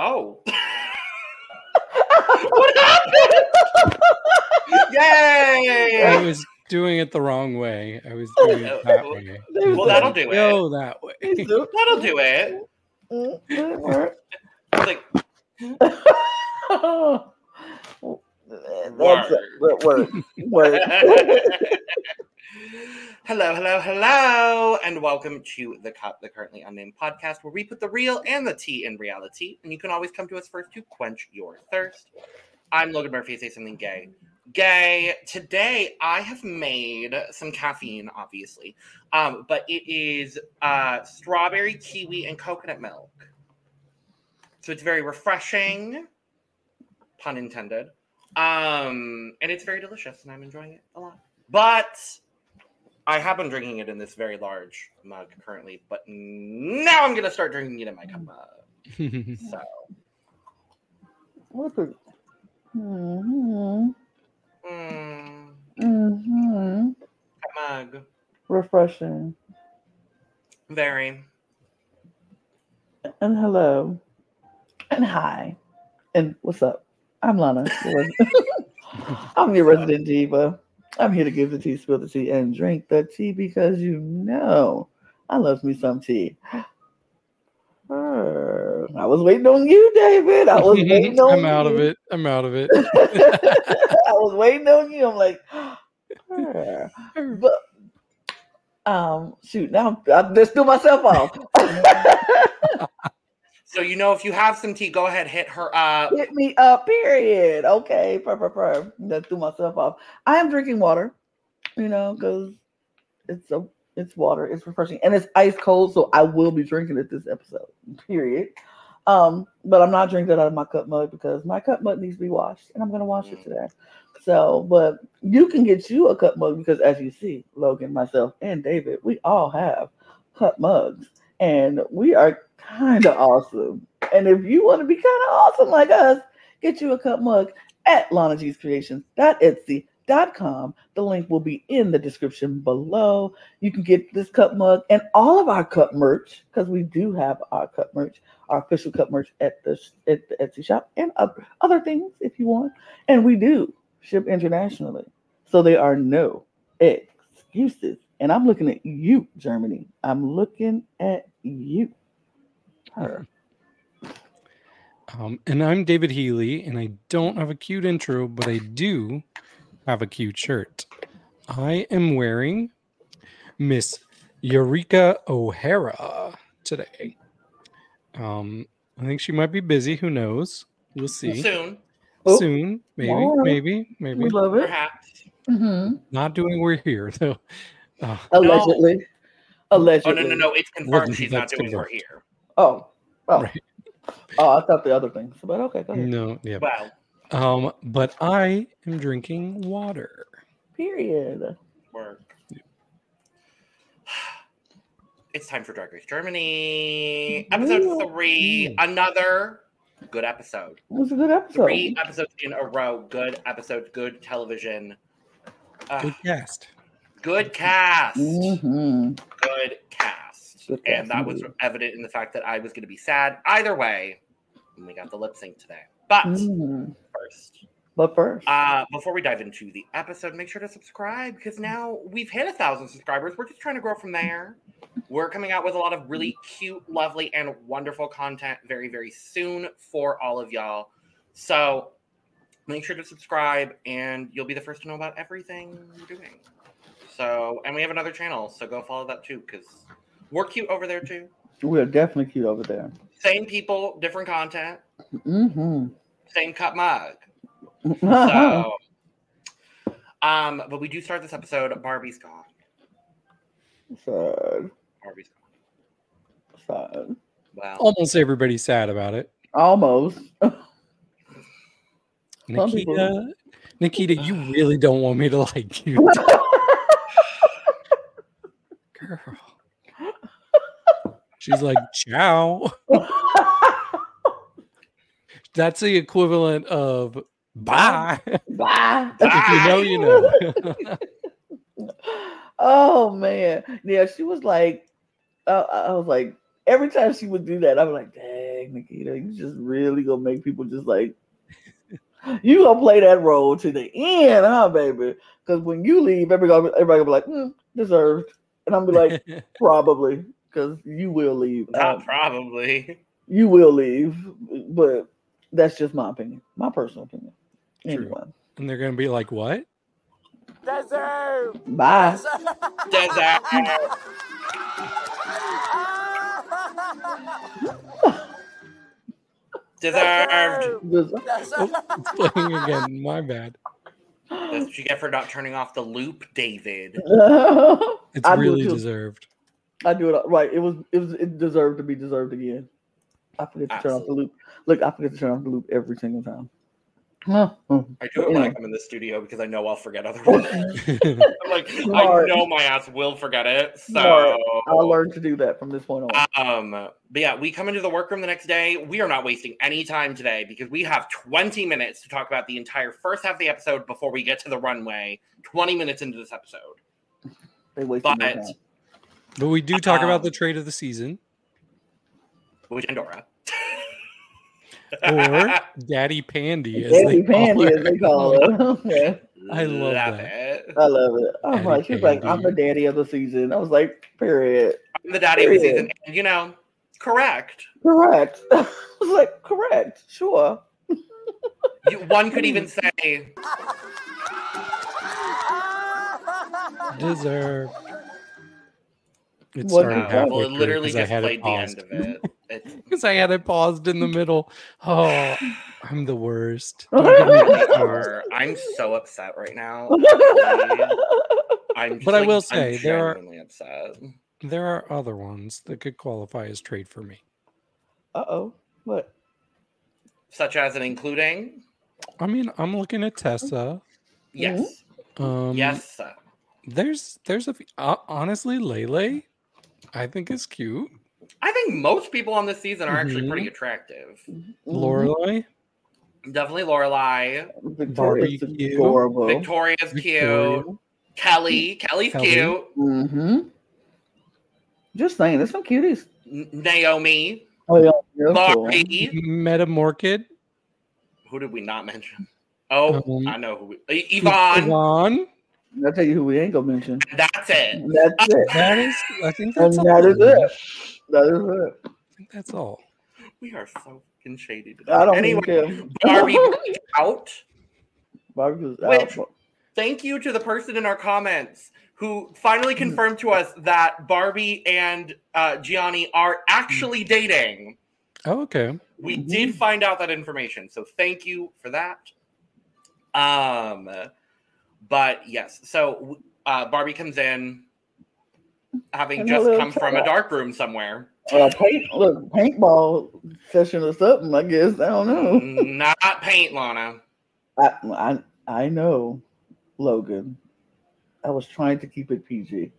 Oh. What happened? Yay! I was doing it the wrong way. I was doing it that way. Well, that'll do it. Go that way. That'll do it. It's like... That's it. Word. Hello, and welcome to The CUP, the currently unnamed podcast, where we put the real and the tea in reality, and you can always come to us first to quench your thirst. I'm Logan Murphy, say something gay. Gay. Today, I have made some caffeine, obviously, but it is strawberry, kiwi, and coconut milk. So it's very refreshing, pun intended, and it's very delicious, and I'm enjoying it a lot. But... I have been drinking it in this very large mug currently, but now I'm going to start drinking it in my cup mug. So. What the... Mug. Refreshing. Very. And hello. And hi. And what's up? I'm Lana. I'm your resident diva. I'm here to give the tea, spill the tea, and drink the tea because you know I love me some tea. I was waiting on you, David. I was waiting on you. I'm out of it. I was waiting on you. I'm like, but shoot, now I just threw myself off. So you know, if you have some tea, go ahead, hit her up. Hit me up, period. Okay, that threw myself off. I am drinking water, you know, because it's water, it's refreshing, and it's ice cold, so I will be drinking it this episode, period. But I'm not drinking it out of my cup mug because my cup mug needs to be washed, and I'm going to wash it today. So, but you can get you a cup mug because, as you see, Logan, myself, and David, we all have cup mugs. And we are kind of awesome. And if you want to be kind of awesome like us, get you a cup mug at Lana G's Creations. Etsy.com. The link will be in the description below. You can get this cup mug and all of our cup merch, because we do have our cup merch, our official cup merch at the Etsy shop, and other things if you want. And we do ship internationally, so there are no excuses. And I'm looking at you, Germany. I'm looking at you. Her. And I'm David Healy, and I don't have a cute intro, but I do have a cute shirt. I am wearing Miss Eureka O'Hara today. I think she might be busy. Who knows? We'll see. Soon. Maybe. We love it. Perhaps. Mm-hmm. Not doing we're here, though. So. Allegedly. Oh, no. It's confirmed she's not doing her here. Oh. Right. Oh, I thought the other thing. But okay, go ahead. No, yeah. Wow. But I am drinking water. Period. Work. Yeah. It's time for Drag Race Germany. Episode 3. Another good episode. It was a good episode. 3 episodes in a row. Good episodes. Good television. Good cast. Good cast. And that was evident in the fact that I was going to be sad either way when we got the lip sync today. But first, before we dive into the episode, make sure to subscribe because now we've hit 1,000 subscribers. We're just trying to grow from there. We're coming out with a lot of really cute, lovely, and wonderful content very, very soon for all of y'all. So make sure to subscribe and you'll be the first to know about everything we're doing. So, and we have another channel, so go follow that too, because we're cute over there too. We're definitely cute over there. Same people, different content. Mm-hmm. Same cup mug. So, but we do start this episode. Barbie's gone. Sad. Barbie's gone. Sad. Wow. Almost everybody's sad about it. Almost. Nikita, you really don't want me to like you. Girl. She's like, ciao. That's the equivalent of bye. If you know, Oh, man. Yeah, she was like, I was like, every time she would do that, I was like, dang. bag, Nikita. You just really gonna make people just like, you gonna play that role to the end, huh, baby? Because when you leave, everybody gonna be like, deserved. And I'm gonna be like, probably, because you will leave. Not probably. You will leave, but that's just my opinion, my personal opinion. Anyway. And they're gonna be like, what? Deserve. Bye. Deserve. Deserved. Oh, it's playing again. My bad. That's what you get for not turning off the loop, David. It's really deserved. I do it right. It deserved to be deserved again. I forget to turn off the loop. Look, I forget to turn off the loop every single time. I do it when I come in the studio because I know I'll forget otherwise. I'm like, smart. I know my ass will forget it. So smart. I'll learn to do that from this point on. But yeah, we come into the workroom the next day. We are not wasting any time today because we have 20 minutes to talk about the entire first half of the episode before we get to the runway. 20 minutes into this episode. They wasted no time. But we do talk about the trade of the season. Which Pandora. Or Daddy Pandy, as they call it. Okay. I love it. I love it. I'm like, she's like, I'm the daddy of the season. I was like, period. I'm the daddy of the season. And, you know, correct. I was like, correct, sure. One could even say, deserve. It started halfway through, literally just played the end of it. Because I had it paused in the middle. Oh, I'm the worst. I'm so upset right now. I will say there are other ones that could qualify as trade for me. Uh-oh. What? Such as and including? I mean, I'm looking at Tessa. Yes. Yes. There's a honestly, Lele, I think is cute. I think most people on this season are actually pretty attractive. Lorelei? Definitely Lorelei. Victoria's cute. Victoria's cute. Kelly's cute. Mm-hmm. Just saying, there's some cuties. Naomy. Oh, yeah. Barbie. Metamorkid. Who did we not mention? Oh, I know who Yvonne. I'll tell you who we ain't gonna mention. That's it. That is it. I think that's all. We are so fucking shady today. Anyway, Barbie out. Barbie's out. Thank you to the person in our comments who finally confirmed to us that Barbie and Gianni are actually dating. Oh, okay. We did find out that information, so thank you for that. But yes, so Barbie comes in, having just come from a dark room somewhere. Paintball session or something, I guess. I don't know. Not paint, Lana. I know, Logan. I was trying to keep it PG.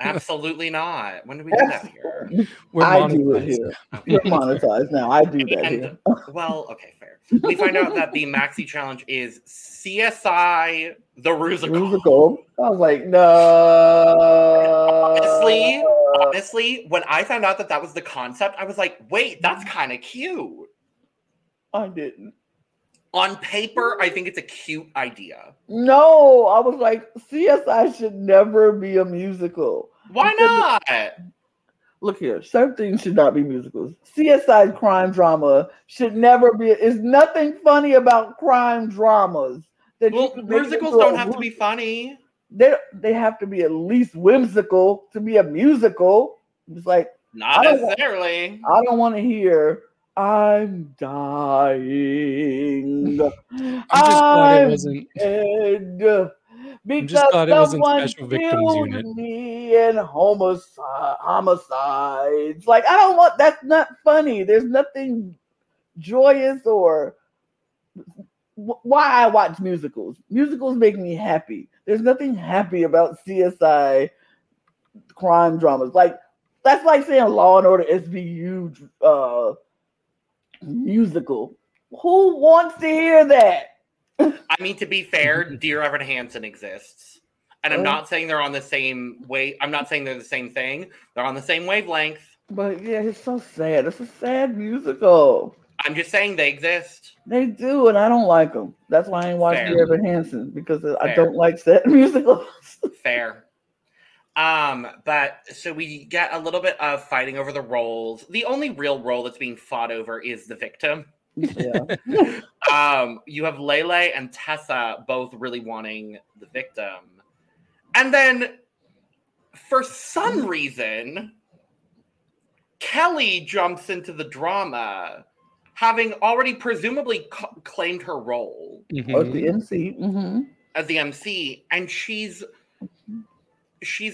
Absolutely not. When do we do that here? I do it here. We're monetized now. I do that here. Well, okay, fair. We find out that the Maxi Challenge is CSI The Rusical. I was like, no. Honestly, when I found out that was the concept, I was like, wait, that's kind of cute. I didn't. On paper, I think it's a cute idea. No, I was like, CSI should never be a musical. Why not? Look here, certain things should not be musicals. CSI crime drama should never be. There's nothing funny about crime dramas. Musicals don't have to be funny. They have to be at least whimsical to be a musical. It's like, not necessarily. I don't want to hear, I'm dying. I just thought it wasn't special victims unit. And homicides. Like, I don't want, that's not funny. There's nothing joyous or why I watch musicals. Musicals make me happy. There's nothing happy about CSI crime dramas. Like, that's like saying Law and Order SVU musical. Who wants to hear that? I mean, to be fair, Dear Evan Hansen exists. And I'm not saying they're on the same way. I'm not saying they're the same thing. They're on the same wavelength. But yeah, it's so sad. It's a sad musical. I'm just saying they exist. They do, and I don't like them. That's why I ain't watched Dear Evan Hansen, because I don't like sad musicals. Fair. But so we get a little bit of fighting over the roles. The only real role that's being fought over is the victim. Yeah. You have Lele and Tessa both really wanting the victim. And then for some reason, Kelly jumps into the drama, having already presumably claimed her role. Mm-hmm. As the MC. Mm-hmm. As the MC. And she's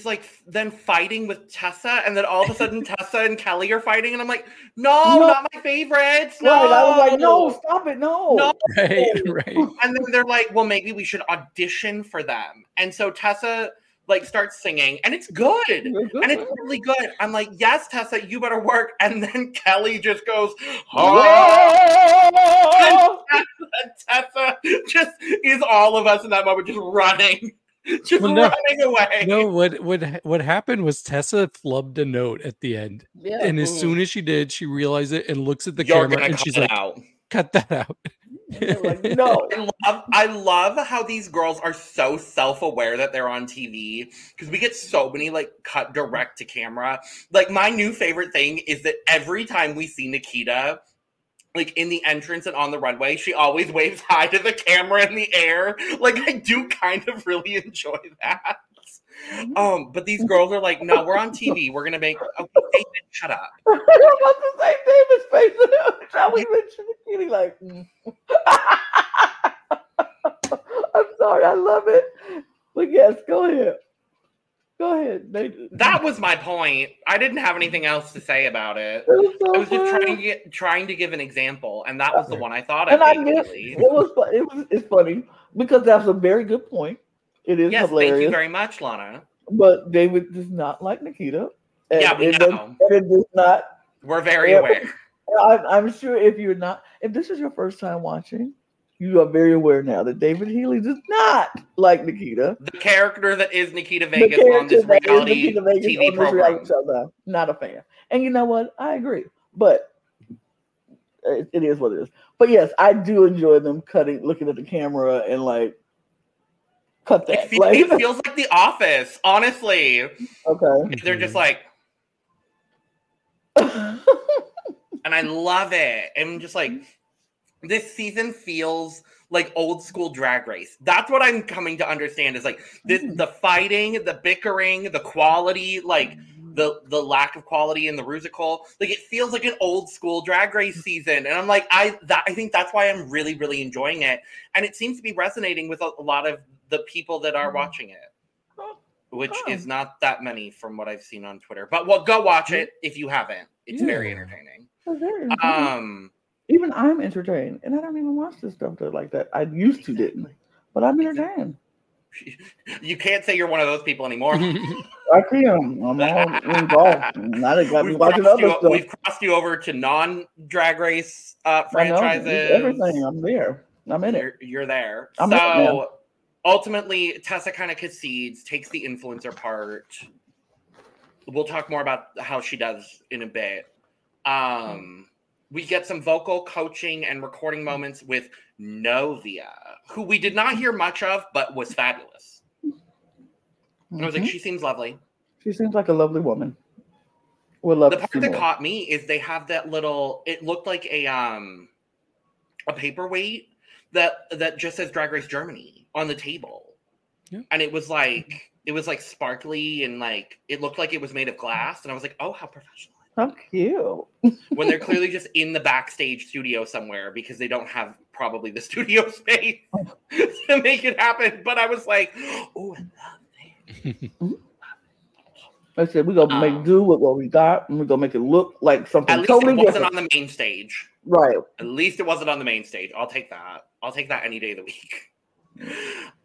like then fighting with Tessa, and then all of a sudden Tessa and Kelly are fighting, and I'm like, no, not my favorites. No, right. I was like, no, stop it, no. Right. And then they're like, well, maybe we should audition for them. And so Tessa like starts singing, and it's good, and it's really good. I'm like, yes, Tessa, you better work. And then Kelly just goes, oh. And Tessa just is all of us in that moment, just running. Running away. No, what happened was Tessa flubbed a note at the end. Yeah, and as soon as she did, she realized it and looks at the camera and she's like, cut that out. Like, no. I love how these girls are so self-aware that they're on TV, because we get so many like cut direct to camera. Like my new favorite thing is that every time we see Nikita, like in the entrance and on the runway, she always waves hi to the camera in the air. Like I do kind of really enjoy that. But these girls are like, no, we're on TV. We're gonna make. Okay, David, shut up. I'm about to say David's face. Shall we mention Kitty? Like, I'm sorry, I love it. But yes, go ahead. That was my point. I didn't have anything else to say about it. I was just trying to give an example, and that was the one I thought of. It's funny because that's a very good point. It is hilarious. Thank you very much, Lana. But David does not like Nikita. We know. It does not. We're very aware. I'm sure if this is your first time watching, you are very aware now that David Healy does not like Nikita. The character that is Nikita Vegaz on this reality TV program. Not a fan. And you know what? I agree. But it is what it is. But yes, I do enjoy them looking at the camera and like, cut that. It feels like The Office, honestly. Okay. They're just like, and I love it. I'm just like, this season feels like old school Drag Race. That's what I'm coming to understand is like this, the fighting, the bickering, the quality, like the lack of quality in the Rusical. Like it feels like an old school Drag Race season. And I'm like, I think that's why I'm really, really enjoying it. And it seems to be resonating with a lot of the people that are watching it, which is not that many from what I've seen on Twitter. But go watch it if you haven't. It's very entertaining. Even I'm entertained, and I don't even watch this stuff like that. I used to didn't, but I'm entertained. You can't say you're one of those people anymore. I can. I'm not involved. We've crossed you over to non-Drag Race franchises. I know, everything. I'm there. I'm in it. You're there. I'm in it. Ultimately, Tessa kind of concedes, takes the influencer part. We'll talk more about how she does in a bit. We get some vocal coaching and recording moments with Novia, who we did not hear much of, but was fabulous. And I was like, she seems lovely. She seems like a lovely woman. The part that caught me is they have that little, it looked like a paperweight that just says Drag Race Germany on the table. Yeah. And it was like sparkly, and like it looked like it was made of glass, and I was like, oh, how professional. How cute. When they're clearly just in the backstage studio somewhere because they don't have probably the studio space to make it happen. But I was like, oh, I love that. I said, we're going to make do with what we got, and we're going to make it look like something totally different. At least it wasn't on the main stage. Right. At least it wasn't on the main stage. I'll take that. I'll take that any day of the week.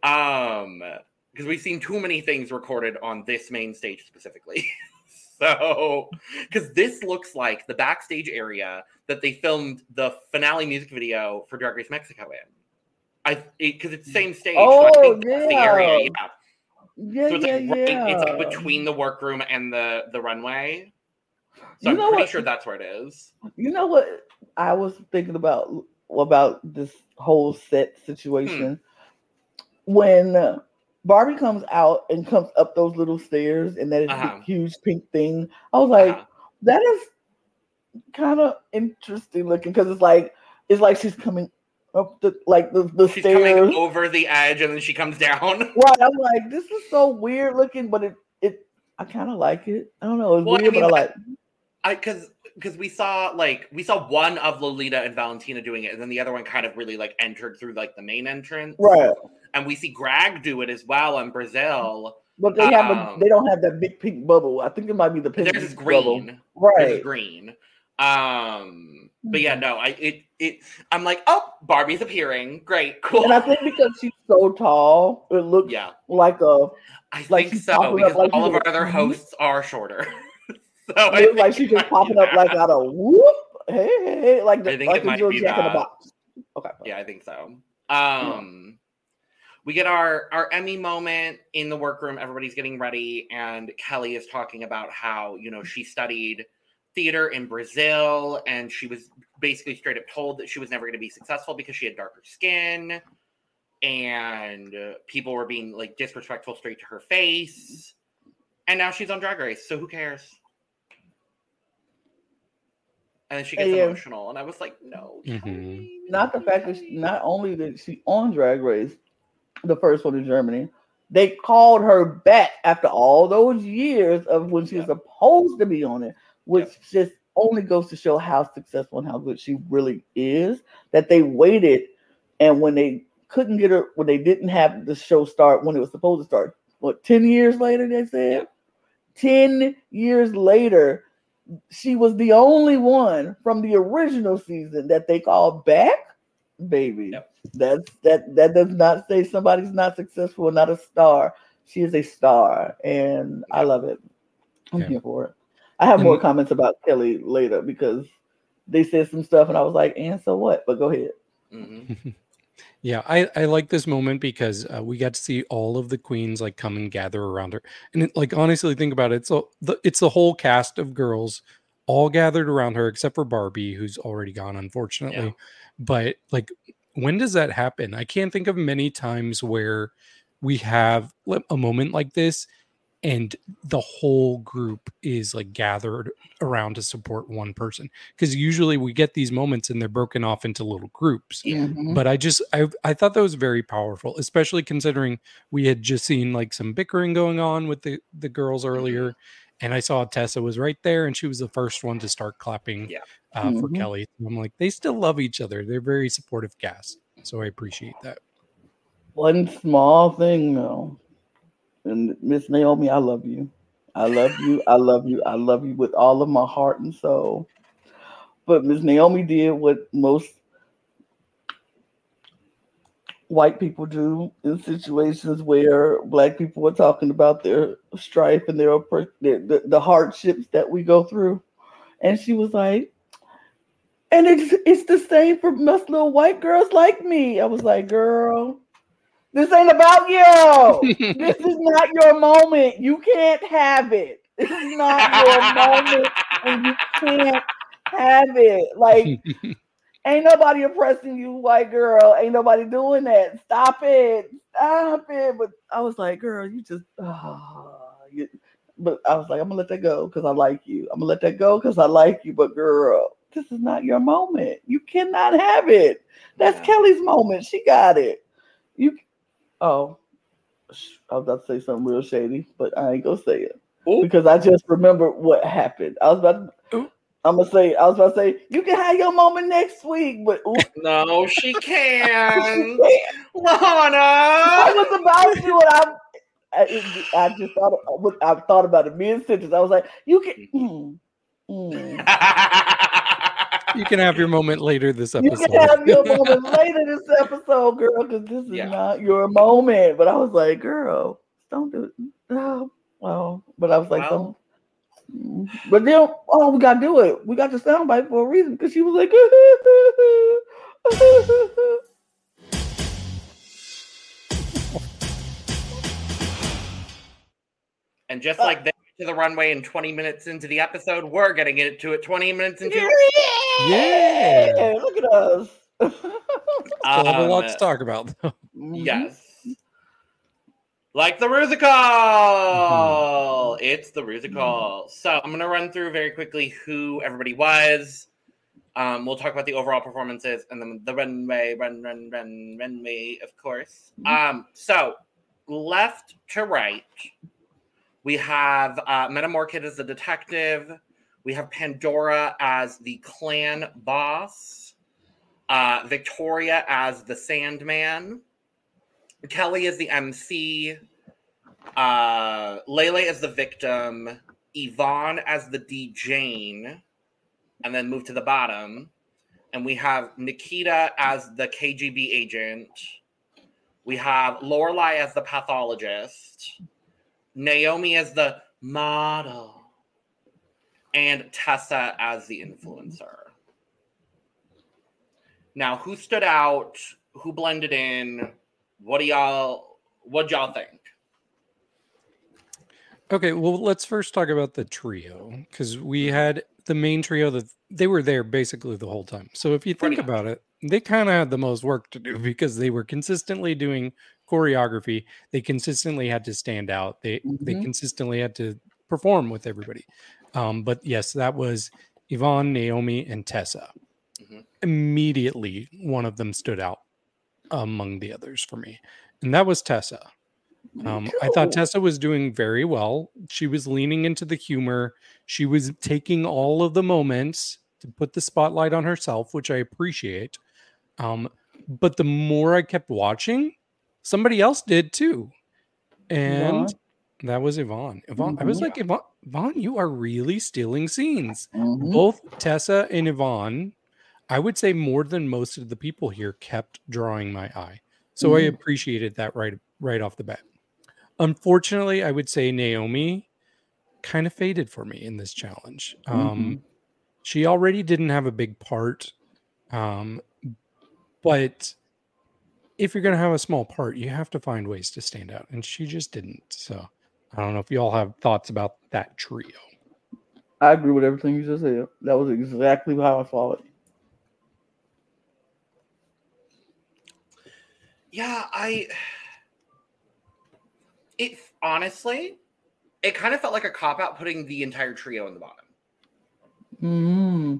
Because we've seen too many things recorded on this main stage specifically. So, because this looks like the backstage area that they filmed the finale music video for Drag Race Mexico in. Because it's the same stage. Oh, so I think that's the area, yeah. Yeah, so it's like between the workroom and the runway. So I'm pretty sure that's where it is. You know what I was thinking about this whole set situation? When Barbie comes out and comes up those little stairs and that is a huge pink thing, I was like, that is kind of interesting looking, because it's like she's coming up the she's stairs. She's coming over the edge and then she comes down. Right. I'm like, this is so weird looking, but I kind of like it. I don't know. It's weird, but I like it. Because we saw one of Lolita and Valentina doing it, and then the other one kind of really entered through the main entrance. Right. And we see Greg do it as well in Brazil. But they they don't have that big pink bubble. I think it might be the pink green bubble. Right. There's green. But yeah, no, I'm like, oh, Barbie's appearing. Great, cool. And I think because she's so tall, it looks like a. I think so. Because all of our other hosts are shorter. So it's like she's just popping up like out of whoop, hey, like the little Jack in the Box. Okay. Yeah, I think so. We get our Emmy moment in the workroom. Everybody's getting ready, and Kelly is talking about how she studied theater in Brazil, and she was basically straight up told that she was never going to be successful because she had darker skin, and people were being disrespectful straight to her face, and now she's on Drag Race, so who cares? And then she gets emotional, and I was like, no. Mm-hmm. Not the fact that not only that she on Drag Race, the first one in Germany, they called her back after all those years of when she was supposed to be on it. Which just only goes to show how successful and how good she really is, that they waited, and when they couldn't get her, when they didn't have the show start, when it was supposed to start, what, 10 years later, they said? Yeah. 10 years later, she was the only one from the original season that they called back? Baby, that does not say somebody's not successful, not a star. She is a star, and I love it. I'm here for it. I have more comments about Kelly later because they said some stuff and I was like, and so what? But go ahead. Mm-hmm. Yeah, I like this moment because we got to see all of the queens come and gather around her. And honestly, think about it. So it's the whole cast of girls all gathered around her except for Barbie, who's already gone, unfortunately. Yeah. But when does that happen? I can't think of many times where we have a moment like this and the whole group is gathered around to support one person. Because usually we get these moments and they're broken off into little groups. Mm-hmm. But I thought that was very powerful, especially considering we had just seen some bickering going on with the girls earlier. And I saw Tessa was right there and she was the first one to start clapping for Kelly. And I'm like, they still love each other. They're very supportive cast. So I appreciate that. One small thing though. And Miss Naomi, I love you. I love you. I love you. I love you with all of my heart and soul. But Miss Naomi did what most white people do in situations where Black people are talking about their strife and the hardships that we go through. And she was like, and it's the same for us little white girls like me. I was like, girl, this ain't about you. This is not your moment. You can't have it. This is not your moment, and you can't have it. Ain't nobody oppressing you, white girl. Ain't nobody doing that. Stop it. Stop it. But I was like, girl, you just, but I was like, I'm gonna let that go because I like you. I'm gonna let that go because I like you. But girl, this is not your moment. You cannot have it. That's Kelly's moment. She got it. Oh, I was about to say something real shady, but I ain't gonna say it. Ooh. Because I just remember what happened. I was about to say, you can have your moment next week, but no, she can. Lana, I was about to, and I thought about it. Me and Citrus, I was like, you can. You can have your moment later this episode. You can have your moment later this episode, girl, because this is not your moment. But I was like, girl, don't do it. Oh, well, but I was like, don't. But then, we got to do it. We got the soundbite for a reason, because she was like, and just like that, to the runway and 20 minutes into the episode. We're getting into it 20 minutes into it. Yeah, look at us. We'll have a lot to talk about, though. Yes. Like the Rusical. Mm-hmm. It's the Rusical. Mm-hmm. So I'm going to run through very quickly who everybody was. We'll talk about the overall performances and then the runway, of course. Mm-hmm. So left to right, we have Metamorkid as the detective. We have Pandora as the clan boss. Victoria as the Sandman. Kelly as the MC. Lele as the victim. Yvonne as the DJ. And then move to the bottom. And we have Nikita as the KGB agent. We have Lorelei as the pathologist. Naomy as the model, and Tessa as the influencer. Now, who stood out? Who blended in? What'd y'all think? Okay, well, let's first talk about the trio, because we had the main trio that they were there basically the whole time. So if you think about it, they kind of had the most work to do because they were consistently doing choreography. They consistently had to stand out. They consistently had to perform with everybody. But yes, that was Yvonne, Naomy, and Tessa. Mm-hmm. Immediately, one of them stood out among the others for me. And that was Tessa. I thought Tessa was doing very well. She was leaning into the humor. She was taking all of the moments to put the spotlight on herself, which I appreciate. But the more I kept watching, somebody else did too. And that was Yvonne. Yvonne, I was like, Yvonne, you are really stealing scenes. Mm-hmm. Both Tessa and Yvonne, I would say more than most of the people here, kept drawing my eye. So I appreciated that right off the bat. Unfortunately, I would say Naomy kind of faded for me in this challenge. She already didn't have a big part. But if you're going to have a small part, you have to find ways to stand out. And she just didn't. So I don't know if you all have thoughts about that trio. I agree with everything you just said. That was exactly how I saw it. Yeah, it kind of felt like a cop-out putting the entire trio in the bottom. Mm-hmm.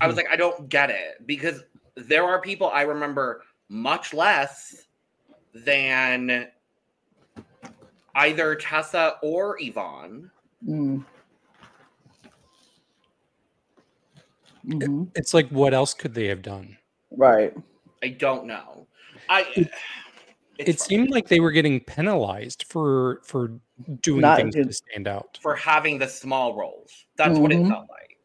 I was like, I don't get it. Because there are people I remember much less than either Tessa or Yvonne. Mm. Mm-hmm. It's like, what else could they have done? Right. I don't know. It seemed like they were getting penalized for doing things to stand out. For having the small roles. That's what it felt like.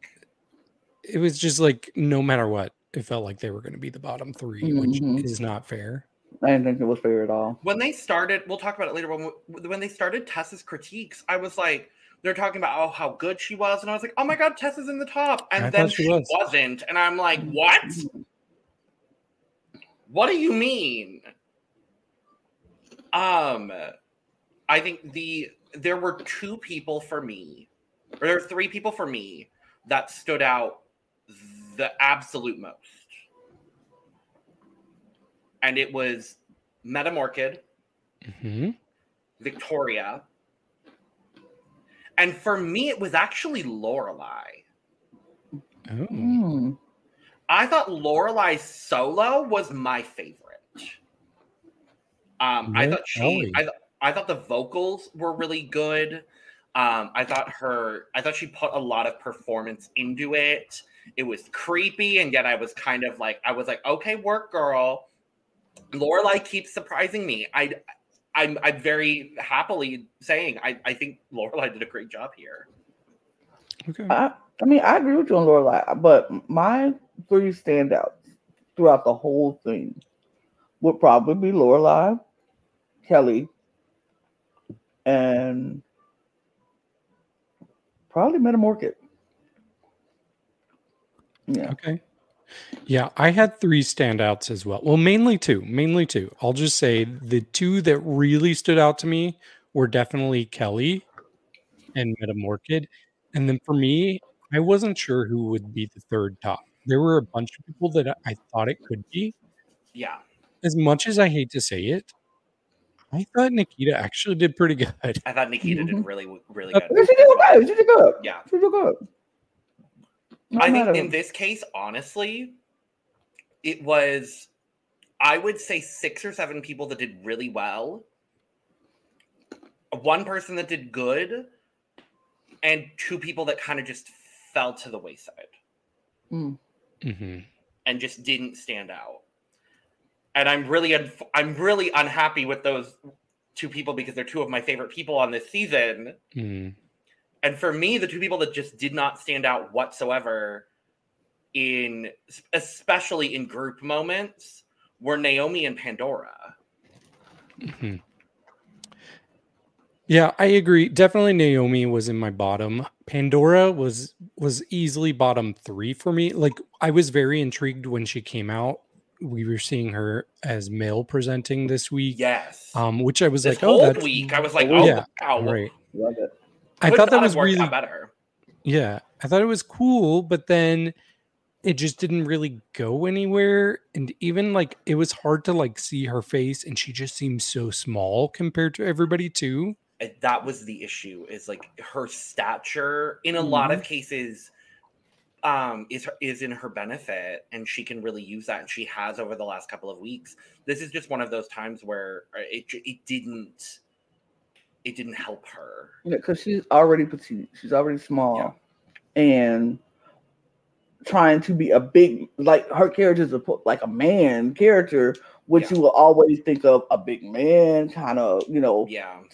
It was just like, no matter what, it felt like they were going to be the bottom three, which is not fair. I didn't think it was fair at all. When they started, we'll talk about it later, when they started Tessa's critiques, I was like, they're talking about how good she was, and I was like, oh my God, Tessa's in the top. And then she wasn't. And I'm like, what? What do you mean? I think there were two people for me, or there were three people for me that stood out the absolute most. And it was Metamorkid, Victoria, and for me, it was actually Lorelei. Oh. I thought Lorelei's solo was my favorite. I thought the vocals were really good. I thought she put a lot of performance into it. It was creepy, and yet I was like, okay, work, girl. Lorelei keeps surprising me. I'm very happily saying I think Lorelei did a great job here. Okay. I mean, I agree with you on Lorelei, but my three standouts throughout the whole thing would probably be Lorelei, Kelly, and probably Metamorkid. Yeah. Okay. Yeah, I had three standouts as well. Well, mainly two. I'll just say the two that really stood out to me were definitely Kelly and Metamorkid. And then for me, I wasn't sure who would be the third top. There were a bunch of people that I thought it could be. Yeah. As much as I hate to say it, I thought Nikita actually did pretty good. I thought Nikita did really good. She did good. Yeah. She did good. I think in this case, honestly, it was, I would say 6 or 7 people that did really well, one person that did good, and 2 people that kind of just fell to the wayside and just didn't stand out. And I'm really unhappy with those 2 people because they're 2 of my favorite people on this season. And for me, the 2 people that just did not stand out whatsoever, in especially in group moments, were Naomy and Pandora. Yeah, I agree. Definitely Naomy was in my bottom. Pandora was easily bottom 3 for me. Like, I was very intrigued when she came out. We were seeing her as male presenting this week. Yes. Which I was this like, oh, that's... week. I was like, oh, yeah, wow. Right. Love it. I thought that was really... better. Yeah. I thought it was cool, but then it just didn't really go anywhere. And even like, it was hard to like see her face, and she just seemed so small compared to everybody too. That was the issue, is like her stature in a lot of cases is in her benefit, and she can really use that, and she has over the last couple of weeks. This is just one of those times where it didn't help her. Yeah, because she's already petite, she's already small, and trying to be a big, like, her character is like a man character, which you will always think of a big man kind of, you know,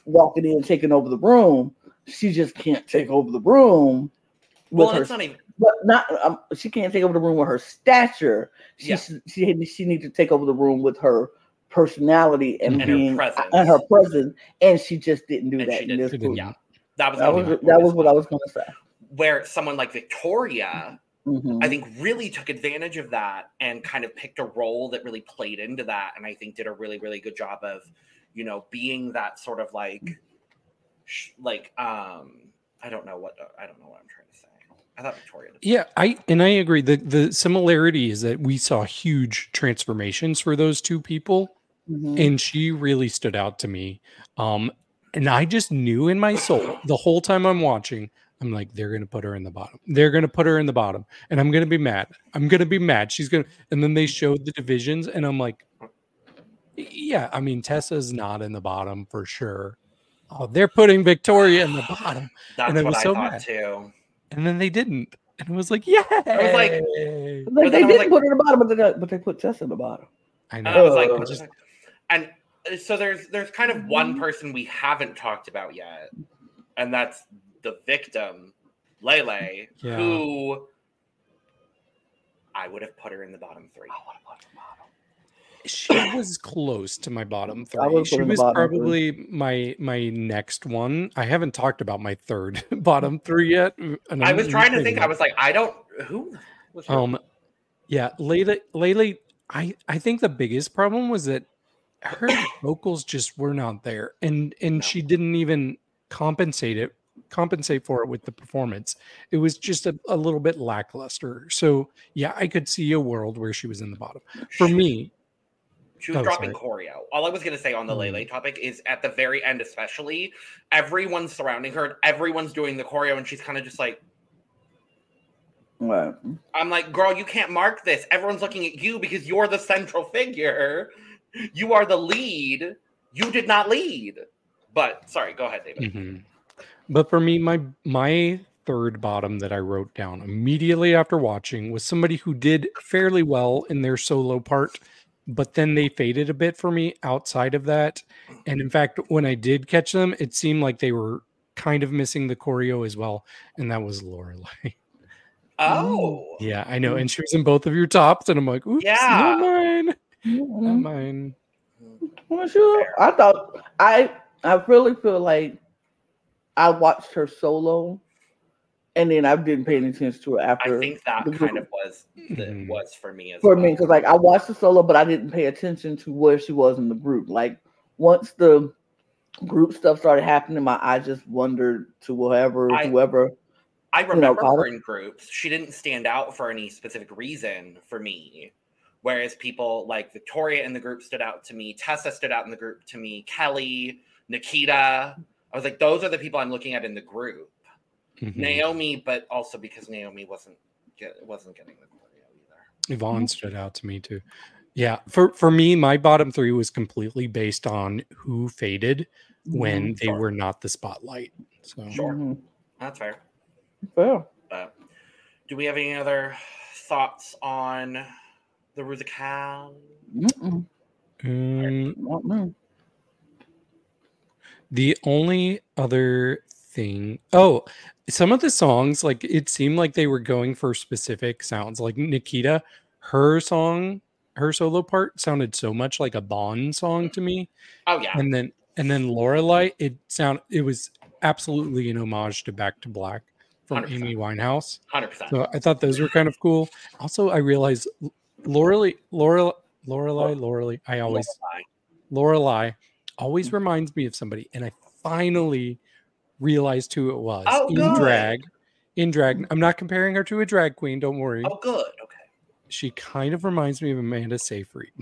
walking in, taking over the room. She just can't take over the room. Well, it's not even. But she can't take over the room with her stature. She needs to take over the room with her personality and her presence. And she just didn't do that in this group. Yeah, that was what I was going to say. Where someone like Victoria. I think really took advantage of that and kind of picked a role that really played into that, and I think did a really, really good job of, you know, being that sort of I don't know what I'm trying to say. I thought Victoria did. Yeah, I agree. The similarity is that we saw huge transformations for those 2 people, and she really stood out to me. And I just knew in my soul the whole time I'm watching, I'm like, they're going to put her in the bottom. They're going to put her in the bottom. And I'm going to be mad. She's going to... And then they showed the divisions, and I'm like, yeah, I mean, Tessa's not in the bottom for sure. Oh, they're putting Victoria in the bottom. That's what I thought too. And then they didn't. And I was like, yeah. I was like... They didn't put her in the bottom, but they put Tessa in the bottom. I know. And so there's kind of one person we haven't talked about yet, and that's... the victim, Lele, who I would have put her in the bottom 3. She was close to my bottom 3. She was probably my next one. I haven't talked about my third bottom 3 yet. And I was trying to think. I was like, who was her? Yeah, Lele, I think the biggest problem was that her vocals just were not there. And she didn't even compensate for it with the performance. It was just a little bit lackluster. So yeah, I could see a world where she was in the bottom. For me, she was dropping choreo. All I was going to say on the Lele topic is at the very end, especially, everyone's surrounding her and everyone's doing the choreo, and she's kind of just like, what? I'm like, girl, you can't mark this. Everyone's looking at you because you're the central figure. You are the lead. You did not lead. But sorry, go ahead, David. But for me, my third bottom that I wrote down immediately after watching was somebody who did fairly well in their solo part, but then they faded a bit for me outside of that. And in fact, when I did catch them, it seemed like they were kind of missing the choreo as well. And that was Lorelei. Oh. Yeah, I know. And she was in both of your tops. And I'm like, oops, not mine. Not mine. Well, sure. I really feel like I watched her solo, and then I didn't pay any attention to her after. I think that kind of was for me as well. For me, because like I watched the solo, but I didn't pay attention to where she was in the group. Like once the group stuff started happening, I just wondered to whoever. I remember her in groups. She didn't stand out for any specific reason for me. Whereas people like Victoria in the group stood out to me. Tessa stood out in the group to me. Kelly, Nikita. I was like, those are the people I'm looking at in the group. Mm-hmm. Naomy, but also because Naomy wasn't getting the glory either. Yvonne stood out to me too. Yeah, for me, my bottom three was completely based on who faded when they were not the spotlight. So that's fair. Yeah. Do we have any other thoughts on the Rusical? The only other thing, some of the songs, like it seemed like they were going for specific sounds. Like Nikita, her song, her solo part sounded so much like a Bond song to me. Oh yeah. And then Lorelei, it was absolutely an homage to Back to Black from 100%. Amy Winehouse. 100%. So I thought those were kind of cool. Also, I realized Lorelei always reminds me of somebody, and I finally realized who it was drag. In drag, I'm not comparing her to a drag queen. Don't worry. Oh, good. Okay. She kind of reminds me of Amanda Seyfried.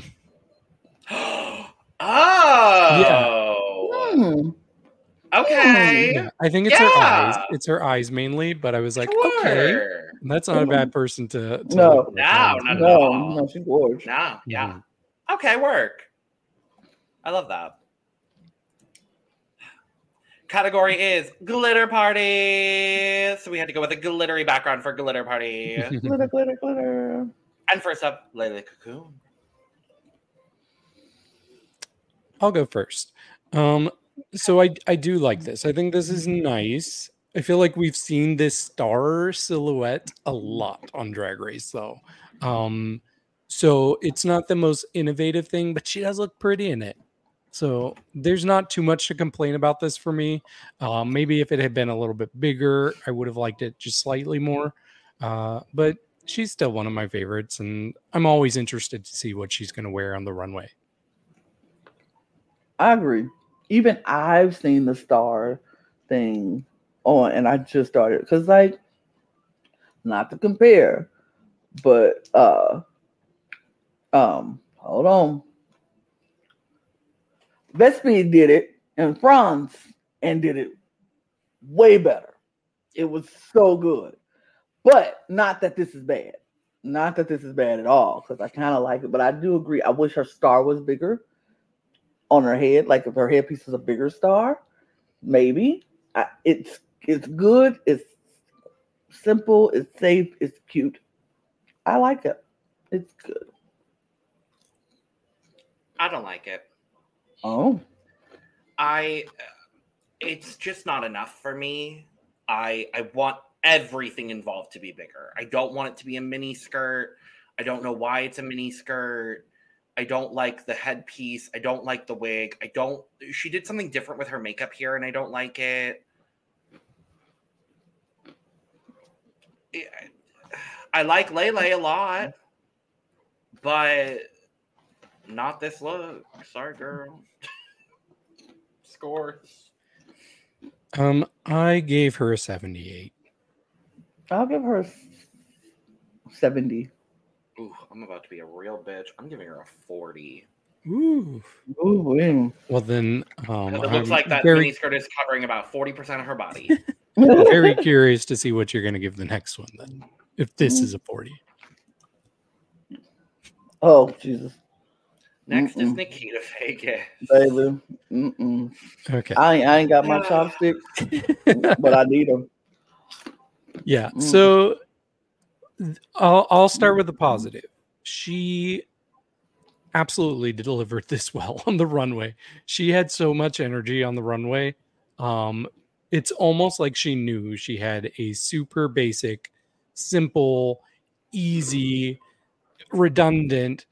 Okay. Yeah, I think it's her eyes. It's her eyes mainly, but I was like, okay, that's not a bad person to no, not at all. No, she's gorgeous. No, yeah. Okay, work. I love that. Category is glitter party. So we had to go with a glittery background for glitter party. Glitter, glitter, glitter. And first up, Lele Cocoon. I'll go first. So I do like this. I think this is nice. I feel like we've seen this star silhouette a lot on Drag Race, though. So it's not the most innovative thing, but she does look pretty in it. So there's not too much to complain about this for me. Maybe if it had been a little bit bigger, I would have liked it just slightly more. But she's still one of my favorites, and I'm always interested to see what she's going to wear on the runway. I agree. Even I've seen the star thing on, and I just started because, like, not to compare, but hold on. Vespi did it in France and did it way better. It was so good. But not that this is bad. Not that this is bad at all, because I kind of like it. But I do agree. I wish her star was bigger on her head. Like if her headpiece was a bigger star, maybe. It's good. It's simple. It's safe. It's cute. I like it. It's good. I don't like it. Oh, it's just not enough for me. I want everything involved to be bigger. I don't want it to be a mini skirt. I don't know why it's a mini skirt. I don't like the headpiece. I don't like the wig. She did something different with her makeup here, and I don't like it. I like Lele a lot, but not this look. Sorry, girl. Scores. I gave her a 78. I'll give her a 70. Ooh, I'm about to be a real bitch. I'm giving her a 40. Ooh. Ooh. Well, then... it looks like that miniskirt is covering about 40% of her body. Very curious to see what you're going to give the next one, then. If this is a 40. Oh, Jesus. Next is Nikita Vegaz. Bailey. Okay. I ain't got my chopsticks, but I need them. Yeah. So I'll start with the positive. She absolutely delivered this well on the runway. She had so much energy on the runway. It's almost like she knew she had a super basic, simple, easy, redundant,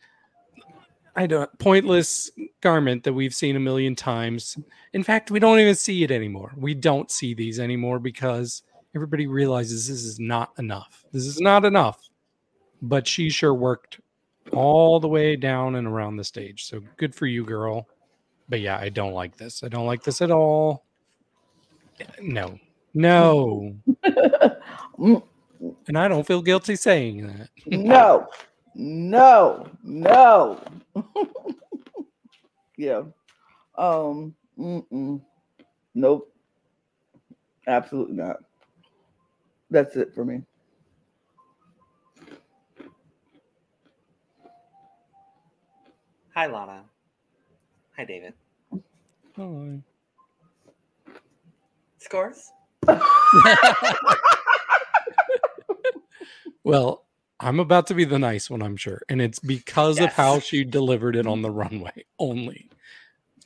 pointless garment that we've seen a million times. In fact, we don't even see it anymore. We don't see these anymore because everybody realizes this is not enough. This is not enough. But she sure worked all the way down and around the stage. So good for you, girl. But yeah, I don't like this. I don't like this at all. No. No. And I don't feel guilty saying that. No. No. No. Yeah. Nope. Absolutely not. That's it for me. Hi, Lana. Hi, David. Hi. Scores? Well, I'm about to be the nice one, I'm sure. And it's because of how she delivered it on the runway only.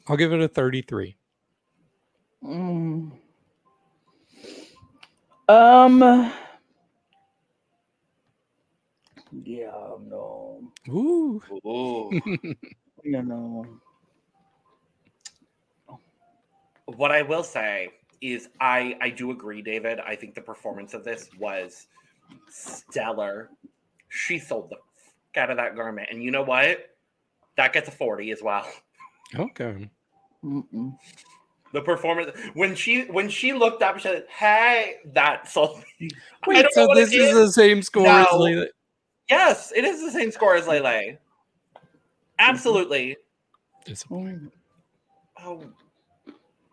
I'll give it a 33. Yeah, no. Ooh. Yeah, no. What I will say is I do agree, David. I think the performance of this was stellar. She sold the fuck out of that garment. And you know what? That gets a 40 as well. Okay. Mm-mm. The performance when she looked up, she said, "Hey, that sold me." Wait, so this is the same score as Lele? Yes, it is the same score as Lele. Absolutely. Disappointment. Oh,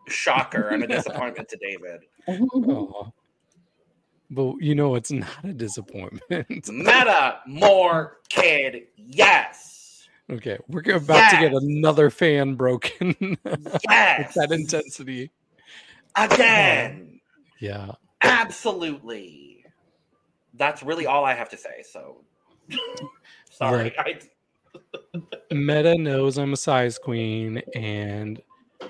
shocker! I'm a disappointment to David. Oh. But you know it's not a disappointment. Metamorkid, yes. Okay, we're about to get another fan broken. Yes. With that intensity. Again. Yeah. Absolutely. That's really all I have to say, so. Sorry. Meta knows I'm a size queen, and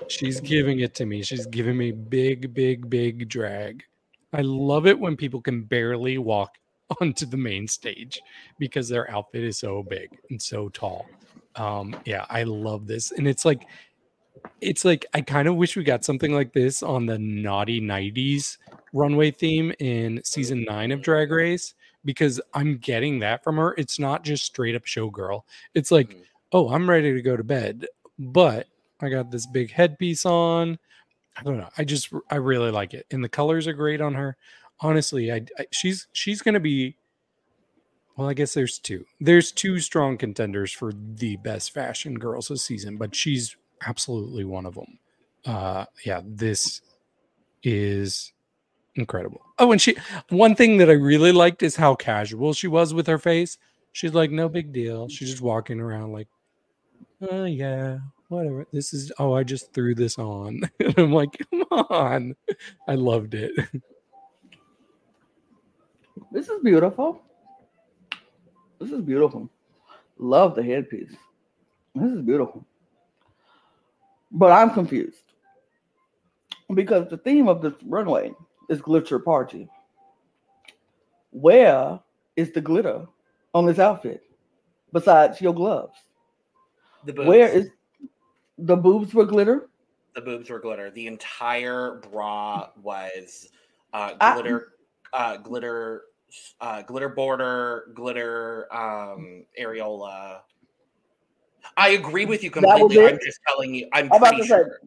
she's giving it to me. She's giving me big, big, big drag. I love it when people can barely walk onto the main stage because their outfit is so big and so tall. Yeah, I love this. And it's like I kind of wish we got something like this on the naughty 90s runway theme in season 9 of Drag Race, because I'm getting that from her. It's not just straight up showgirl. It's like, oh, I'm ready to go to bed, but I got this big headpiece on. I don't know. I really like it. And the colors are great on her. Honestly, she's going to be, well, I guess there's two. There's two strong contenders for the best fashion girls this season, but she's absolutely one of them. Yeah, this is incredible. Oh, and one thing that I really liked is how casual she was with her face. She's like, no big deal. She's just walking around like, oh, yeah, whatever. This is, oh, I just threw this on. And I'm like, come on. I loved it. This is beautiful. This is beautiful. Love the headpiece. This is beautiful. But I'm confused because the theme of this runway is Glitcher Party. Where is the glitter on this outfit besides your gloves? The boobs. Where is the boobs were glitter? The boobs were glitter. The entire bra was glitter. Glitter border, glitter areola. I agree with you completely. I'm just telling you. I'm pretty sure.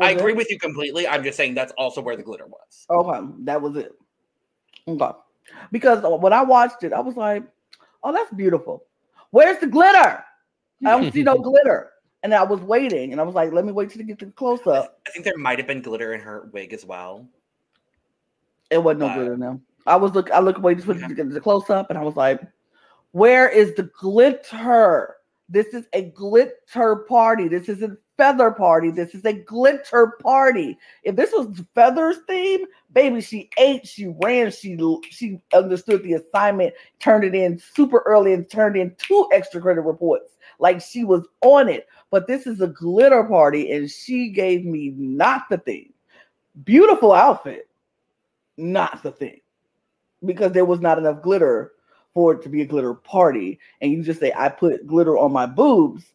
I agree with you completely. I'm just saying that's also where the glitter was. Okay, that was it. Okay, because when I watched it, I was like, "Oh, that's beautiful. Where's the glitter? I don't see no glitter." And I was waiting, and I was like, "Let me wait till you get the close up." I think there might have been glitter in her wig as well. It wasn't no glitter now. I looked away just to get the close up, and I was like, "Where is the glitter? This is a glitter party. This isn't feather party. This is a glitter party. If this was feathers theme, baby, she ate, she ran, she understood the assignment, turned it in super early, and turned in 2 extra credit reports. Like she was on it. But this is a glitter party, and she gave me not the thing. Beautiful outfit, not the thing." Because there was not enough glitter for it to be a glitter party. And you just say, I put glitter on my boobs.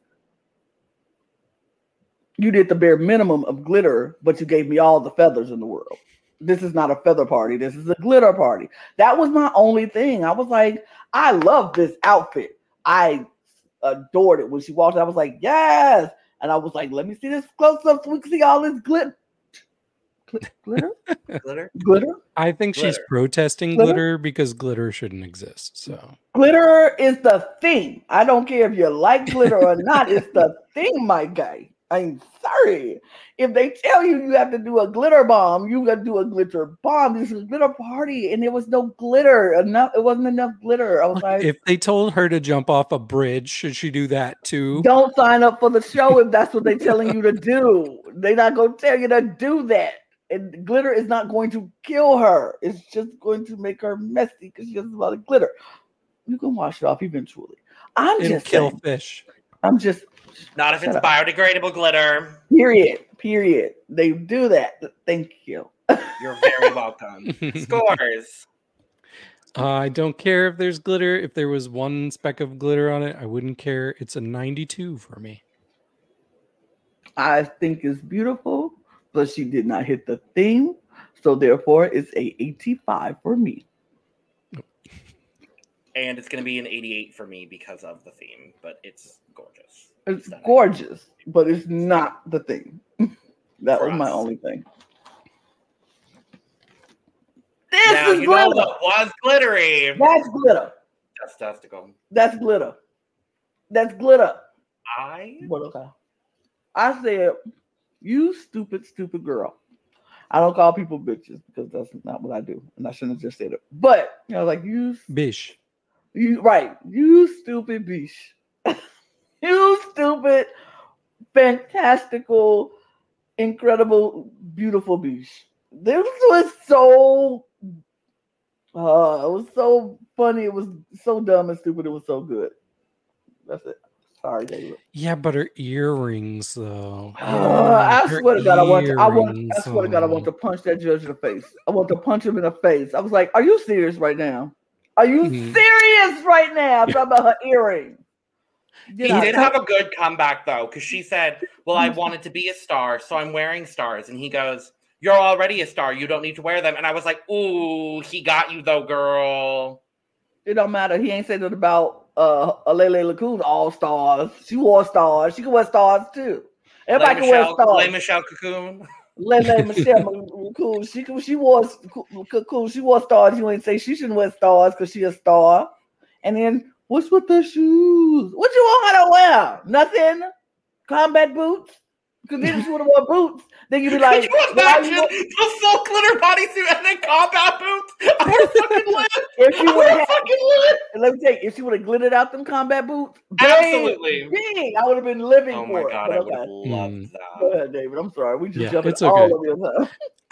You did the bare minimum of glitter, but you gave me all the feathers in the world. This is not a feather party. This is a glitter party. That was my only thing. I was like, I love this outfit. I adored it. When she walked in, I was like, yes. And I was like, let me see this close up so we can see all this glitter. Glitter. I think glitter. She's protesting glitter because glitter shouldn't exist. So glitter is the thing. I don't care if you like glitter or not. It's the thing, my guy. I'm sorry. If they tell you you have to do a glitter bomb, you got to do a glitter bomb. This is a glitter party, and there was no glitter enough. It wasn't enough glitter. I was like, if they told her to jump off a bridge, should she do that too? Don't sign up for the show if that's what they're telling you to do. They're not going to tell you to do that. And glitter is not going to kill her. It's just going to make her messy because she has a lot of glitter. You can wash it off eventually. It'll kill fish. I'm just not if it's biodegradable glitter. Period. They do that. Thank you. You're very welcome. Scores. I don't care if there's glitter. If there was one speck of glitter on it, I wouldn't care. It's a 92 for me. I think it's beautiful. But she did not hit the theme, so therefore it's a 85 for me. And it's going to be an 88 for me because of the theme, but it's gorgeous. It's gorgeous, but it's not the theme. That was my only thing. This is glitter. That was glittery. That's glitter. That's testicle. That's glitter. That's glitter. I said... You stupid girl. I don't call people bitches because that's not what I do. And I shouldn't have just said it. But, you know, like, you... Bish. You, right. You stupid bish. You stupid, fantastical, incredible, beautiful bish. This was so... it was so funny. It was so dumb and stupid. It was so good. That's it. Sorry, David. Yeah, but her earrings, though. I swear to God, I want to punch that judge in the face. I want to punch him in the face. I was like, "Are you serious right now? Are you serious right now?" I'm talking about her earrings. He did have a good comeback though, because she said, "Well, I wanted to be a star, so I'm wearing stars." And he goes, "You're already a star. You don't need to wear them." And I was like, "Ooh, he got you though, girl." It don't matter. He ain't said nothing about. Lele Cocoon, all stars. She wore stars. She can wear stars too. Everybody can wear stars. Lele Michelle Cocoon. She wore stars. You ain't say she shouldn't wear stars because she a star. And then what's with the shoes? What you want her to wear? Nothing. Combat boots. Because then if she would have worn boots, then you'd be like, could you imagine the full glitter bodysuit and then combat boots? I would have fucking lived. Let me tell you, if she would have glittered out them combat boots, absolutely. Dang, I would have been living for it. Oh my God, I would have loved that. Go ahead, David. I'm sorry. We just jumped all over your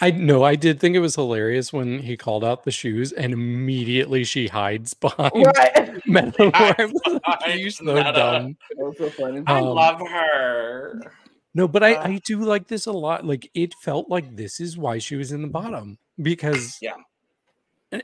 time. I did think it was hilarious when he called out the shoes and immediately she hides behind Metamorkid. She's so dumb. That was so funny. I love her. No, but I do like this a lot. Like, it felt like this is why she was in the bottom because,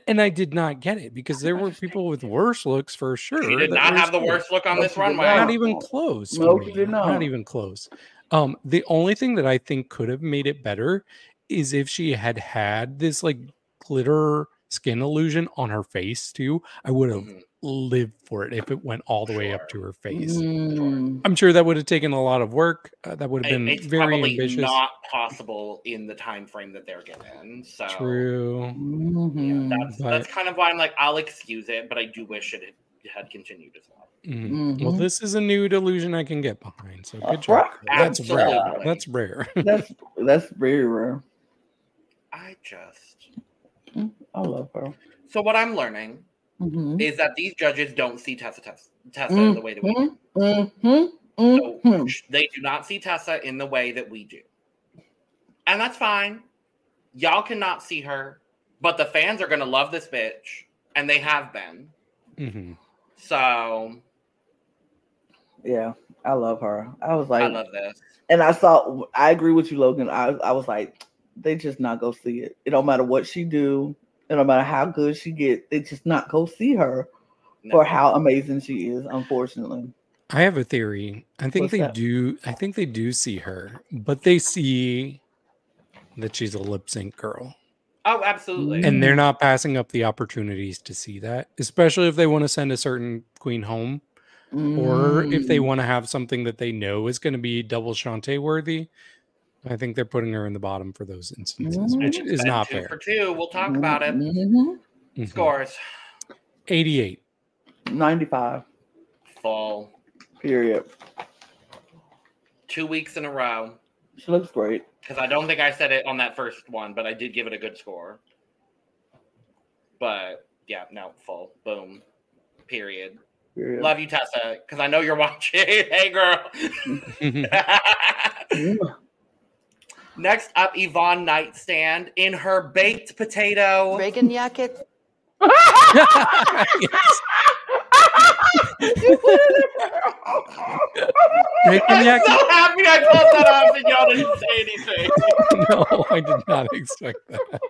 and I did not get it because there were people with worse looks for sure. She did not have the worst look on this runway. Not even close. No, she did not. Not even close. The only thing that I think could have made it better is if she had this like glitter skin illusion on her face too. I would have lived for it if it went all the way up to her face. I'm sure that would have taken a lot of work. That would have been very ambitious. Not possible in the time frame that they're given. So true. Yeah, that's kind of why I'm like, I'll excuse it, but I do wish it had continued as well. Well, this is a new illusion I can get behind. So good job. That's rare. That's rare. That's very rare. I love her. So what I'm learning is that these judges don't see Tessa in the way that we do. So they do not see Tessa in the way that we do. And that's fine. Y'all cannot see her, but the fans are going to love this bitch, and they have been. So... yeah, I love her. I was like... I love this. And I agree with you, Logan. I was like, they just not go see it. It don't matter what she do. And no matter how good she get, they just not go see her for how amazing she is, unfortunately. I have a theory. I think they do see her, but they see that she's a lip sync girl. Oh, absolutely. And they're not passing up the opportunities to see that, especially if they want to send a certain queen home. Or if they want to have something that they know is going to be double Shantae worthy, I think they're putting her in the bottom for those instances, which is not fair. For two, we'll talk about it. Scores. 88. 95. Fall. Period. 2 weeks in a row. She looks great. Because I don't think I said it on that first one, but I did give it a good score. But yeah, no, full. Boom. Period. Period. Love you, Tessa, because I know you're watching. Hey, girl. Next up, Yvonne Nightstand in her baked potato. Bacon jacket. Yes. I'm so happy I pulled that off and y'all didn't say anything. No, I did not expect that.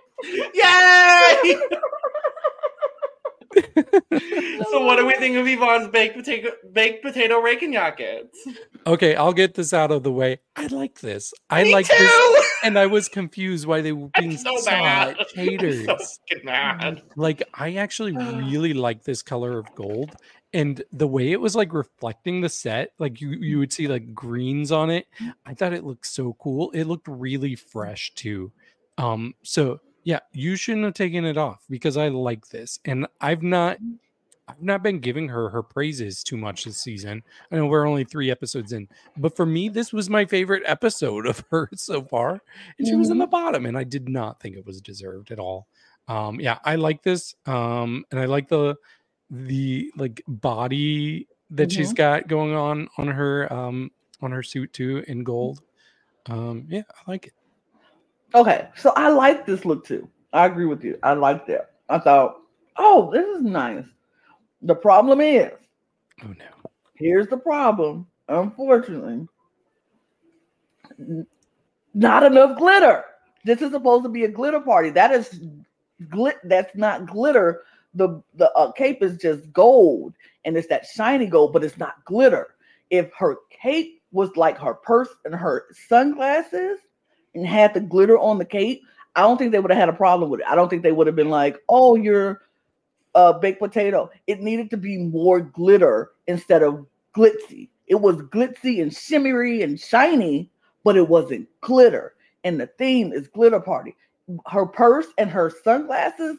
Yay! So what do we think of Yvonne's baked potato raking jackets? Okay, I'll get this out of the way. I like this. Me too. And I was confused why they were being so haters. I'm so mad. Like, I actually really like this color of gold. And the way it was like reflecting the set, like you would see like greens on it. I thought it looked so cool. It looked really fresh too. So yeah, you shouldn't have taken it off because I like this. And I've not been giving her praises too much this season. I know we're only 3 episodes in, but for me, this was my favorite episode of her so far. And she was in the bottom, and I did not think it was deserved at all. Yeah, I like this. And I like the like body that she's got going on her suit too in gold. Yeah, I like it. Okay, so I like this look too. I agree with you. I like that. I thought, oh, this is nice. The problem is, oh no, here's the problem. Unfortunately, not enough glitter. This is supposed to be a glitter party. That is that's not glitter. The cape is just gold, and it's that shiny gold, but it's not glitter. If her cape was like her purse and her sunglasses and had the glitter on the cape, I don't think they would have had a problem with it. I don't think they would have been like, oh, you're a baked potato. It needed to be more glitter instead of glitzy. It was glitzy and shimmery and shiny, but it wasn't glitter. And the theme is glitter party. Her purse and her sunglasses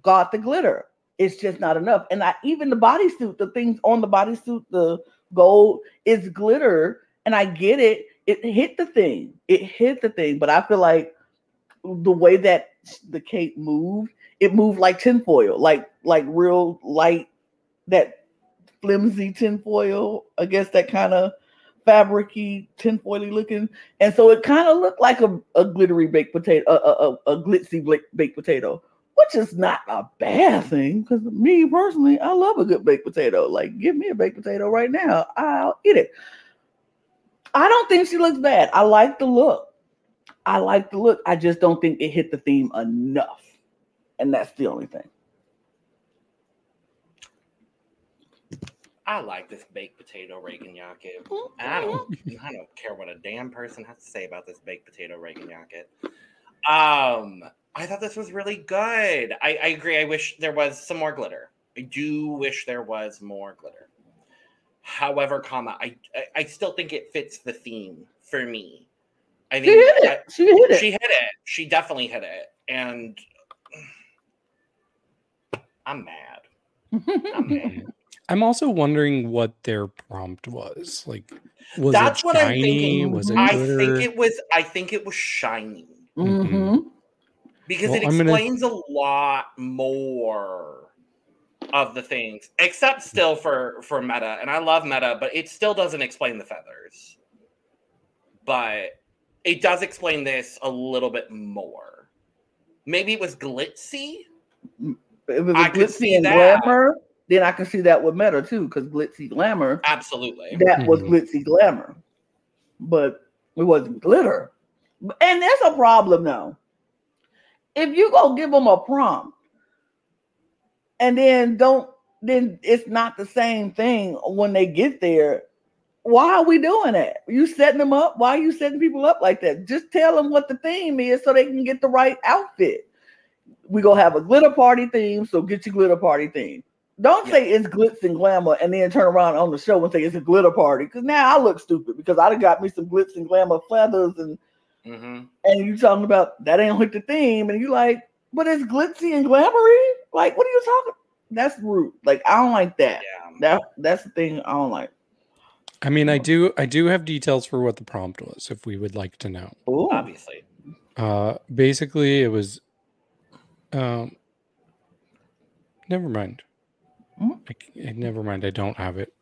got the glitter. It's just not enough. And even the bodysuit, the things on the bodysuit, the gold is glitter. And I get it. It hit the thing. But I feel like the way that the cape moved, it moved like tinfoil, like real light, that flimsy tinfoil. I guess that kind of fabricy, tinfoily looking. And so it kind of looked like a glittery baked potato, a glitzy baked potato. Which is not a bad thing, because me personally, I love a good baked potato. Like, give me a baked potato right now. I'll eat it. I don't think she looks bad. I like the look. I just don't think it hit the theme enough. And that's the only thing. I like this baked potato Reagan jacket. I don't care what a damn person has to say about this baked potato Reagan jacket. I thought this was really good. I agree. I wish there was some more glitter. I do wish there was more glitter. However, I still think it fits the theme for me. I think she hit it. She definitely hit it. And I'm mad. I'm also wondering what their prompt was. Like, was that's it what shiny? I'm thinking. Was it glitter? I think it was shiny. Because it explains a lot more of the things, except still for Meta. And I love Meta, but it still doesn't explain the feathers. But it does explain this a little bit more. Maybe it was glitzy. If it was glitzy and glamour, then I can see that with Meta too, because glitzy glamour. Absolutely. That was glitzy glamour. But it wasn't glitter. And that's a problem now. If you go give them a prompt and then it's not the same thing when they get there, why are we doing that? You setting them up? Why are you setting people up like that? Just tell them what the theme is so they can get the right outfit. We're going to have a glitter party theme, so get your glitter party theme. Don't say it's glitz and glamour and then turn around on the show and say it's a glitter party. Because now I look stupid because I'd have got me some glitz and glamour feathers and you talking about that ain't hit the theme and you like, but it's glitzy and glamoury? Like, what are you talking? That's rude. Like, I don't like that. Yeah. That's the thing I don't like. I mean, I do have details for what the prompt was, if we would like to know. Ooh. Obviously. Basically, it was... never mind. Never mind. I don't have it.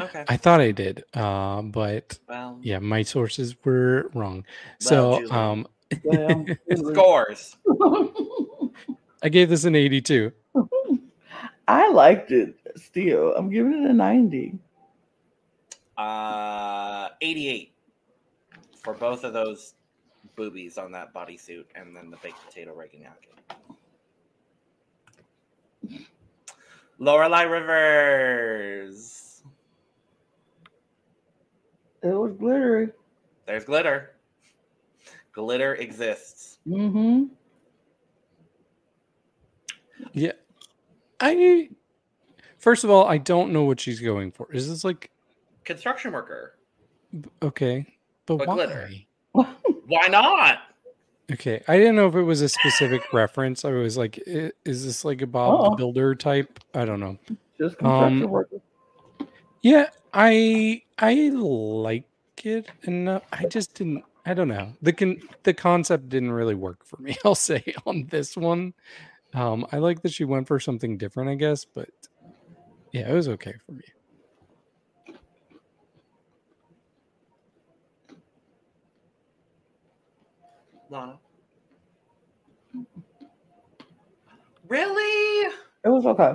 Okay. I thought I did, but yeah, my sources were wrong. Well, so scores. I gave this an 82. I liked it. Still, I'm giving it a 90. 88 for both of those boobies on that bodysuit, and then the baked potato raking jacket. Lorelei Rivers. It was glittery. There's glitter. Glitter exists. Mm-hmm. Yeah. First of all, I don't know what she's going for. Is this like construction worker? Okay. But why? Glitter. Why not? Okay. I didn't know if it was a specific reference. I was like, is this like a Bob the Builder type? I don't know. Just construction worker. Yeah, I like it enough. I just didn't. I don't know. The concept didn't really work for me, I'll say, on this one. I like that she went for something different, I guess, but yeah, it was okay for me. Lana. Really? It was okay.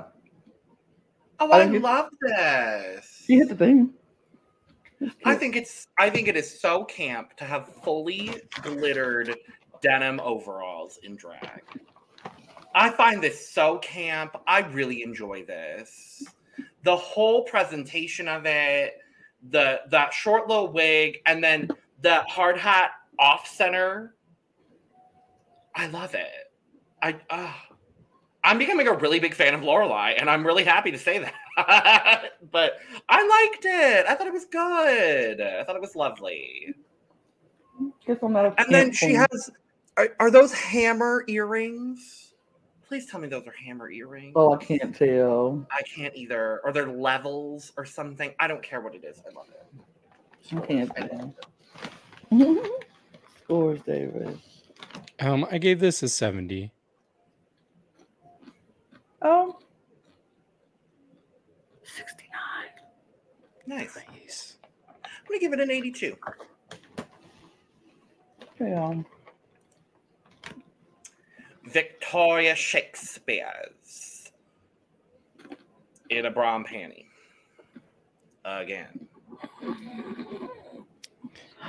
Oh, I love this. You hit the thing. I think it is so camp to have fully glittered denim overalls in drag. I find this so camp. I really enjoy this. The whole presentation of it, that short little wig, and then the hard hat off center. I love it. I'm becoming a really big fan of Lorelai, and I'm really happy to say that. But I liked it. I thought it was good. I thought it was lovely. Guess I'm not a and then she has... Are those hammer earrings? Please tell me those are hammer earrings. Oh, I can't tell. I can't either. Are there levels or something? I don't care what it is. I love it. Scores. I can't tell. Scores, David. I gave this a 70. Oh. 69. Nice. I'm going to give it an 82. Yeah. Victoria Shakespears in a bra and panty. Again.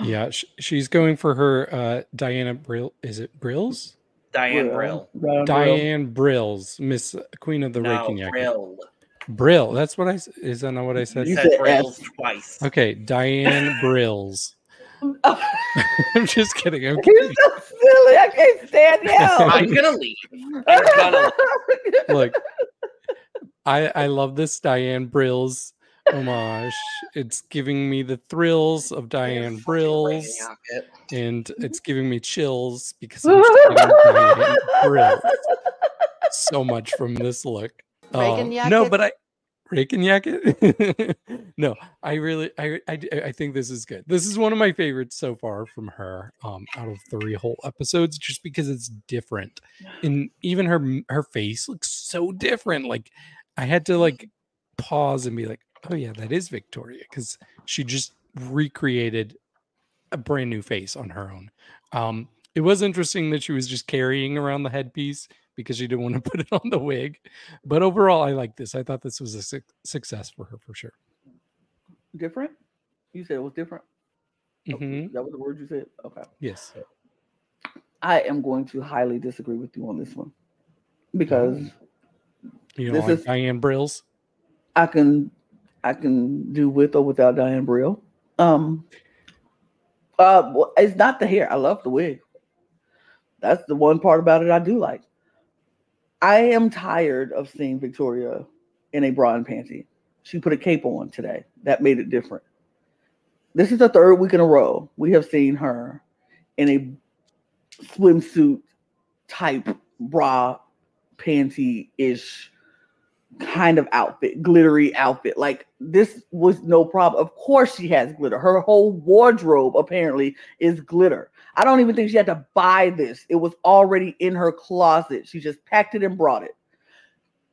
Yeah, she's going for her Diana Brill. Is it Brills? Diane Brills, Miss Queen of the Raking Yacht. Brill. That's what I said. Is that not what I said? You said Brills twice. Okay, Diane Brills. I'm just kidding. Okay. You're so silly. I can't stand you. I'm gonna leave. Look, I love this Diane Brills homage. It's giving me the thrills of Diane Brills, and it's giving me chills because I'm Diane Brills. So much from this look. Reagan Yacket? No, I think this is good. This is one of my favorites so far from her, out of 3 whole episodes, just because it's different. And even her face looks so different. Like, I had to like pause and be like, oh yeah, that is Victoria, because she just recreated a brand new face on her own. It was interesting that she was just carrying around the headpiece because she didn't want to put it on the wig. But overall, I like this. I thought this was a success for her, for sure. Different? You said it was different? Mm-hmm. Is that what the word you said? Okay. Yes. I am going to highly disagree with you on this one, because you know, like Diane Brills? I can do with or without Diane Brill. It's not the hair. I love the wig. That's the one part about it I do like. I am tired of seeing Victoria in a bra and panty. She put a cape on today. That made it different. This is the third week in a row we have seen her in a swimsuit type bra, panty-ish kind of outfit, glittery outfit. Like, this was no problem. Of course she has glitter. Her whole wardrobe apparently is glitter. I don't even think she had to buy this. It was already in her closet. She just packed it and brought it.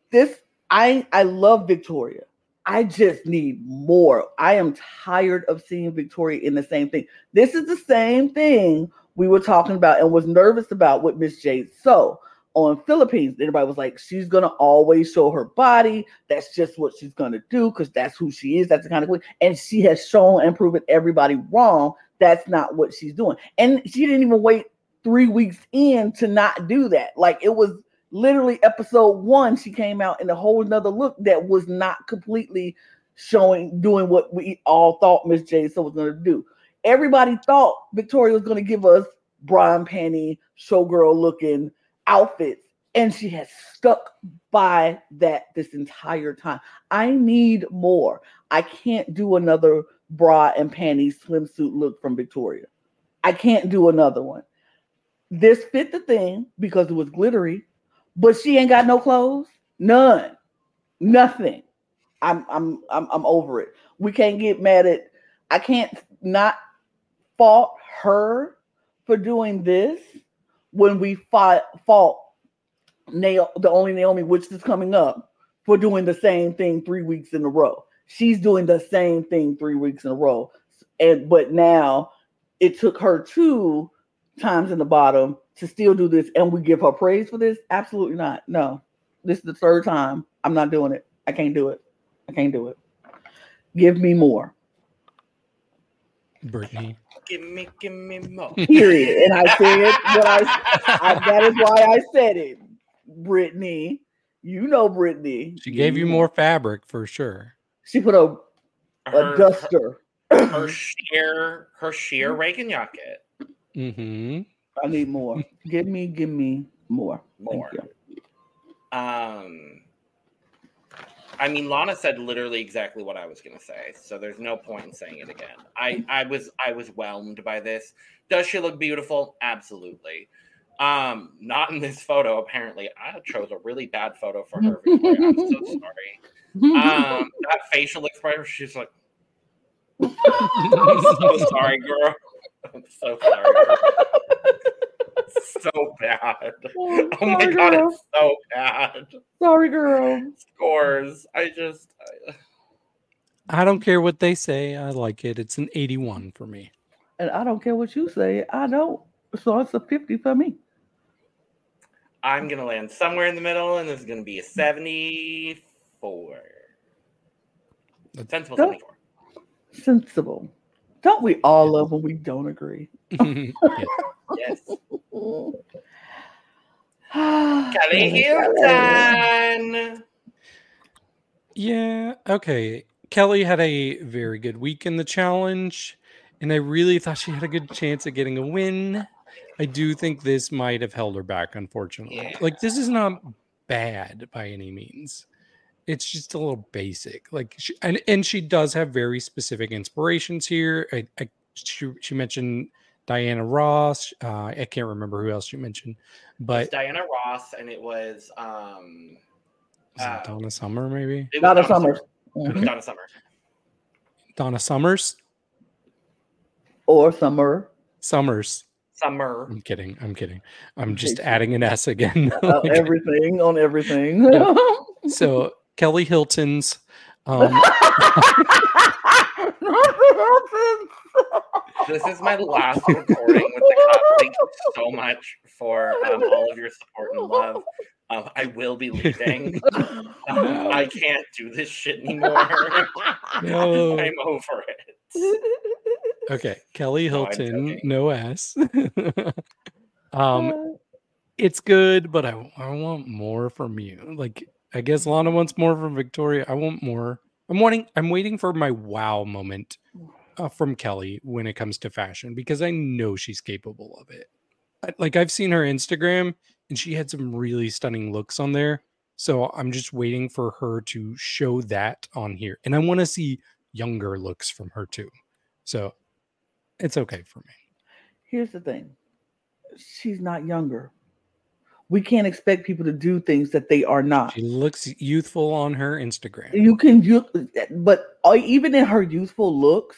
This, I love Victoria. I just need more. I am tired of seeing Victoria in the same thing. This is the same thing we were talking about and was nervous about with Miss Jade. So on Philippines, everybody was like, she's going to always show her body. That's just what she's going to do because that's who she is. That's the kind of queen. And she has shown and proven everybody wrong. That's not what she's doing. And she didn't even wait 3 weeks in to not do that. Like, it was literally episode 1, she came out in a whole nother look that was not completely showing, doing what we all thought Miss J.S. was going to do. Everybody thought Victoria was going to give us bra and panty, showgirl looking outfits. And she has stuck by that this entire time. I need more. I can't do another bra and panty swimsuit look from Victoria. I can't do another one. This fit the thing because it was glittery. But she ain't got no clothes, none, nothing. I'm over it. We can't get mad at. I can't not fault her for doing this when we fault the only Naomi, which is coming up, for doing the same thing 3 weeks in a row. She's doing the same thing 3 weeks in a row, but now it took her 2 times in the bottom to still do this, and we give her praise for this? Absolutely not. No. This is the third time. I'm not doing it. I can't do it. I can't do it. Give me more. Brittany. Give me more. Period. And I said what I that is why I said it. Brittany. You know Brittany. She gave you more fabric for sure. She put a duster. Her sheer Reagan jacket. Mm-hmm. I need more. Give me more. I mean, Lana said literally exactly what I was going to say, so there's no point in saying it again. I was whelmed by this. Does she look beautiful? Absolutely. Not in this photo, apparently. I chose a really bad photo for her. Victoria. I'm so sorry. That facial expression, she's like, I'm so sorry, girl. I'm so sorry. So bad. Oh my God, girl. It's so bad. Sorry, girl. Scores. I don't care what they say. I like it. It's an 81 for me. And I don't care what you say. I don't. So it's a 50 for me. I'm going to land somewhere in the middle, and it's going to be a 74. Sensible 74. Sensible. Don't we all love when we don't agree? Yes. Kelly Heelton. Yeah. Okay. Kelly had a very good week in the challenge, and I really thought she had a good chance at getting a win. I do think this might have held her back, unfortunately. Yeah. Like, this is not bad by any means. It's just a little basic. Like, she does have very specific inspirations here. She mentioned Diana Ross. I can't remember who else she mentioned, but Diana Ross, and it was Donna Summer, maybe. Donna Summers. Or Summers. Summer. I'm kidding. I'm just adding an S again. Like, everything on everything. Yeah. So Kelly Heelton's This is my last recording with the CUP. Thank you so much for all of your support and love. I will be leaving. I can't do this shit anymore. No. I'm over it. Okay, Kelly Heelton, no S. It's good, but I want more from you. Like, I guess Lana wants more from Victoria. I want more. I'm waiting for my wow moment from Kelly when it comes to fashion, because I know she's capable of it. Like, I've seen her Instagram, and she had some really stunning looks on there. So I'm just waiting for her to show that on here. And I want to see younger looks from her too. So it's okay for me. Here's the thing. She's not younger. We can't expect people to do things that they are not. She looks youthful on her Instagram. But even in her youthful looks,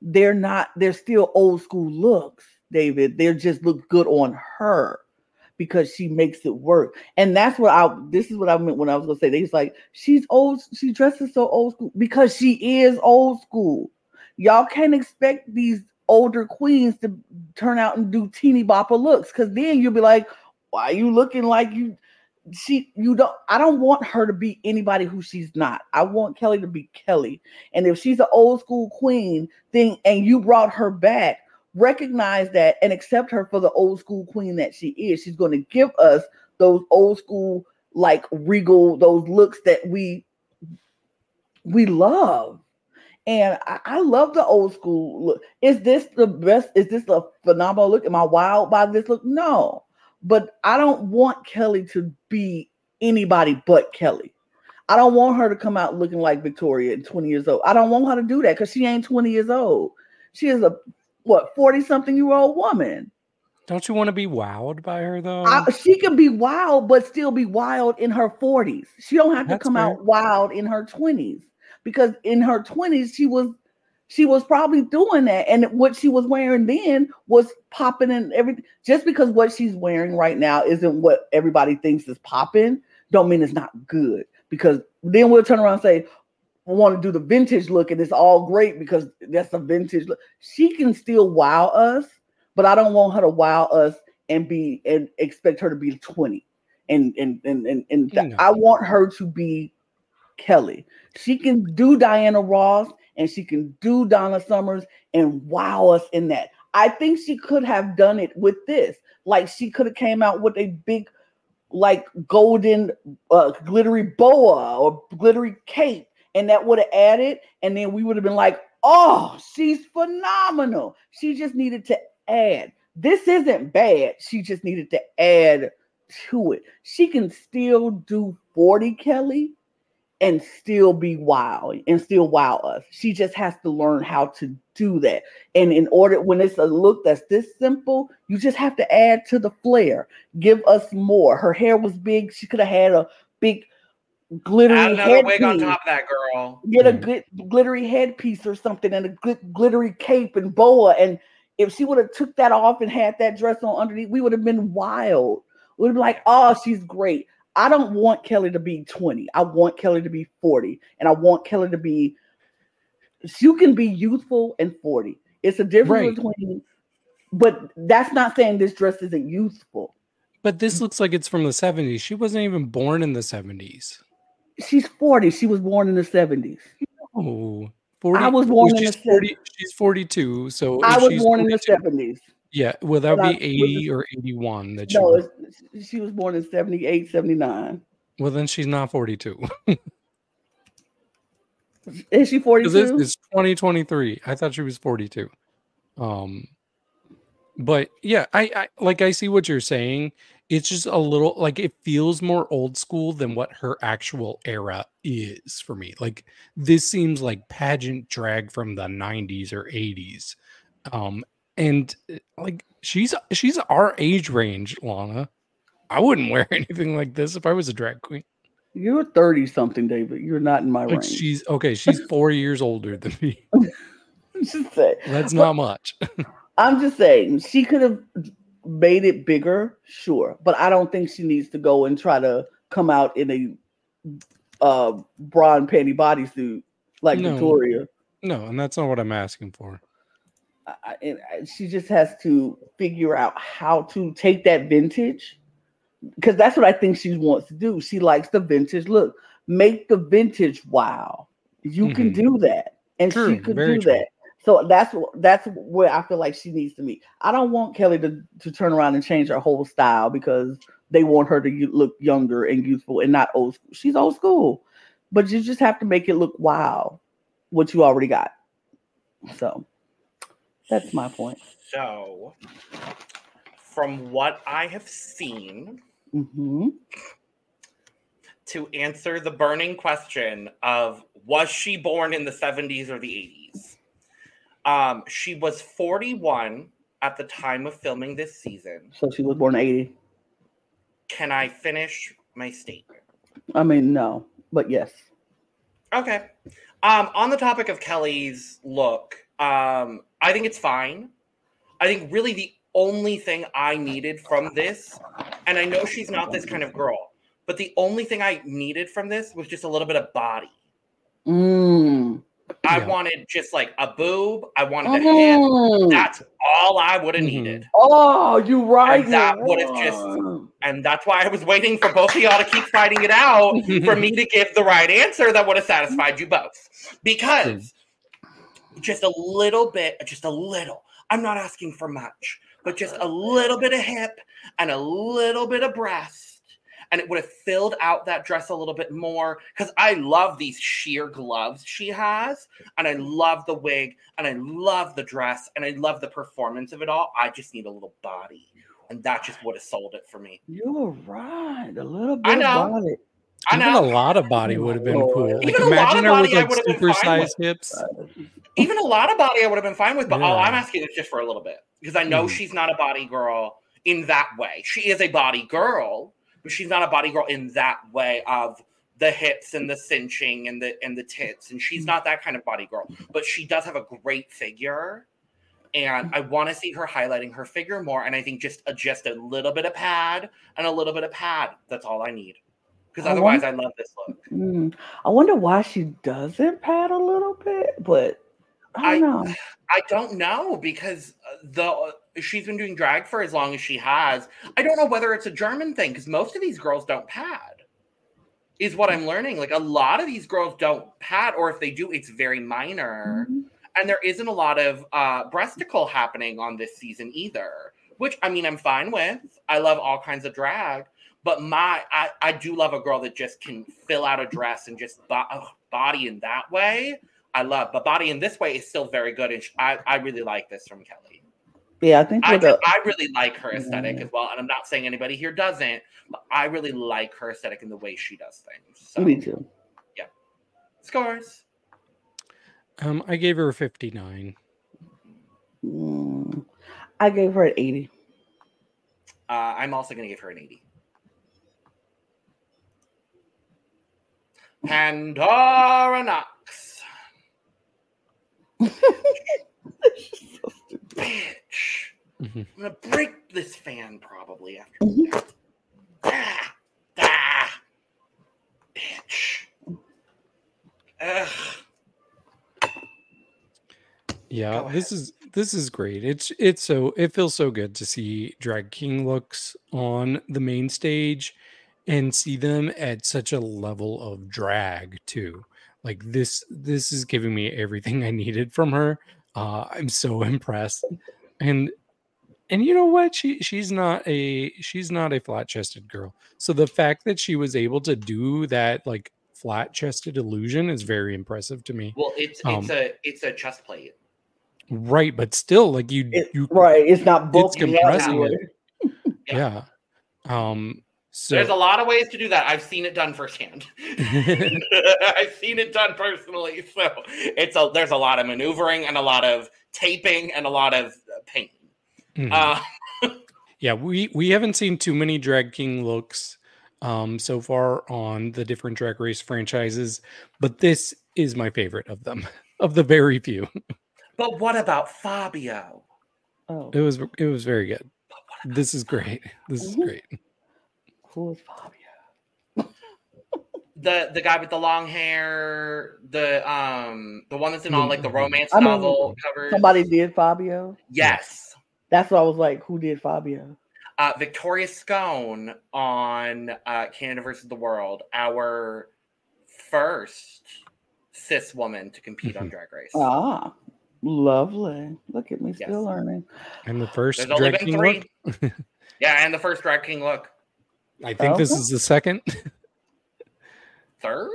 they're still old school looks, David. They just look good on her because she makes it work. And that's what this is what I meant when I was gonna say, they was like, she's old, she dresses so old school because she is old school. Y'all can't expect these older queens to turn out and do teeny bopper looks, because then you'll be like, why are you looking like you? I don't want her to be anybody who she's not. I want Kelly to be Kelly. And if she's an old school queen thing and you brought her back, recognize that and accept her for the old school queen that she is. She's going to give us those old school, like regal, those looks that we love. And I love the old school look. Is this the best? Is this a phenomenal look? Am I wild by this look? No. But I don't want Kelly to be anybody but Kelly. I don't want her to come out looking like Victoria at 20 years old. I don't want her to do that because she ain't 20 years old. She is 40-something-year-old woman. Don't you want to be wowed by her, though? She can be wild, but still be wild in her 40s. She don't have to come out wild in her 20s, because in her 20s, she was probably doing that. And what she was wearing then was popping and everything. Just because what she's wearing right now isn't what everybody thinks is popping, don't mean it's not good. Because then we'll turn around and say, I want to do the vintage look and it's all great because that's a vintage look. She can still wow us, but I don't want her to wow us and expect her to be 20. And you know. I want her to be Kelly. She can do Diana Ross and she can do Donna Summers and wow us in that. I think she could have done it with this. Like, she could have came out with a big, like, golden glittery boa or glittery cape, and that would have added, and then we would have been like, oh, she's phenomenal. She just needed to add. This isn't bad. She just needed to add to it. She can still do 40 Kelly and still be wild and still wow us. She just has to learn how to do that. And in order, when it's a look that's this simple, you just have to add to the flair. Give us more. Her hair was big. She could have had a big glittery headpiece. Add another wig on top of that, girl. Get a glittery headpiece or something, and a glittery cape and boa. And if she would have took that off and had that dress on underneath, we would have been wild. We'd be like, oh, she's great. I don't want Kelly to be 20. I want Kelly to be 40. And I want Kelly to be, you can be youthful and 40. It's a difference between, but that's not saying this dress isn't youthful. But this looks like it's from the 70s. She wasn't even born in the 70s. She's 40. She was born in the 70s. No. 40, I was born in the 40, 70s. She's 42. So I was born 42. In the 70s. Yeah, well, that would be 80 or 81. She was born in 78, 79. Well, then she's not 42. Is she 42? It's 2023. I thought she was 42. But yeah, I like, I see what you're saying. It's just a little, like, it feels more old school than what her actual era is for me. Like, this seems like pageant drag from the 90s or 80s. And like, she's our age range, Lana. I wouldn't wear anything like this if I was a drag queen. You're 30-something, David. You're not in my range. She's 4 years older than me. Just saying. That's not much. I'm just saying, she could have made it bigger, sure. But I don't think she needs to go and try to come out in a bra and panty bodysuit like Victoria. No, and that's not what I'm asking for. She just has to figure out how to take that vintage, because that's what I think she wants to do. She likes the vintage look. Make the vintage wow. You can do that, and true, she could do true. That. So that's where I feel like she needs to meet. I don't want Kelly to turn around and change her whole style because they want her to look younger and youthful and not old school. She's old school, but you just have to make it look wow, what you already got. So. That's my point. So, from what I have seen, to answer the burning question of, was she born in the 70s or the 80s? She was 41 at the time of filming this season. So she was born 80. Can I finish my statement? I mean, no, but yes. Okay. On the topic of Kelly's look, I think it's fine. I think really the only thing I needed from this, and I know she's not this kind of girl, but the only thing I needed from this was just a little bit of body. I wanted just like a boob. I wanted a hip. That's all I would have needed. Oh, you're right. And that would have just, and that's why I was waiting for both of y'all to keep fighting it out for me to give the right answer that would have satisfied you both. Because just a little bit, just a little, I'm not asking for much, but just a little bit of hip and a little bit of breast. And it would have filled out that dress a little bit more, because I love these sheer gloves she has, and I love the wig, and I love the dress, and I love the performance of it all. I just need a little body, and that just would have sold it for me. You're right. A little bit of body. Even a lot of body would have been cool. Like, even a lot of body I would have been fine with. Hips. Even a lot of body I would have been fine with, but all I'm asking is just for a little bit, because I know she's not a body girl in that way. She is a body girl, but she's not a body girl in that way of the hips and the cinching and the tits. And she's not that kind of body girl. But she does have a great figure. And I want to see her highlighting her figure more. And I think just a little bit of pad and a little bit of pad. That's all I need. Because otherwise, I love this look. I wonder why she doesn't pad a little bit. But I don't know. I don't know, because she's been doing drag for as long as she has. I don't know whether it's a German thing, because most of these girls don't pad, is what I'm learning. Like, a lot of these girls don't pad, or if they do, it's very minor. And there isn't a lot of breasticle happening on this season either, which, I mean, I'm fine with. I love all kinds of drag, but I do love a girl that just can fill out a dress and just body in that way. I love, but body in this way is still very good. And I really like this from Kelly. Yeah, I think I really like her aesthetic as well. And I'm not saying anybody here doesn't, but I really like her aesthetic and the way she does things. So, me too. Yeah. Scores. I gave her a 59. I gave her an 80. I'm also going to give her an 80. Pandora Nox. Bitch. I'm going to break this fan probably after that. Bitch. Ugh. Yeah, this is great. It feels so good to see drag king looks on the main stage and see them at such a level of drag too. Like this is giving me everything I needed from her. I'm so impressed, and you know what? She's not a flat-chested girl. So the fact that she was able to do that, like, flat-chested illusion, is very impressive to me. Well, it's a chest plate, right? But still, like, it's not bulky. It's compressive. Yeah. So there's a lot of ways to do that. I've seen it done firsthand. I've seen it done personally. So there's a lot of maneuvering and a lot of taping and a lot of pain. Yeah, we haven't seen too many drag king looks so far on the different Drag Race franchises, but this is my favorite of them, of the very few. But what about Fabio? Oh, it was very good. This is great. This is great. Who is Fabio? The guy with the long hair, the one that's in all, like, the romance novel covers. Somebody did Fabio? Yes. That's what I was like, who did Fabio? Victoria Scone on Canada versus the World, our first cis woman to compete on Drag Race. Ah, lovely. Look at me, still learning. And the first drag king look? Yeah, and the first drag king look. I think this is the second. Third?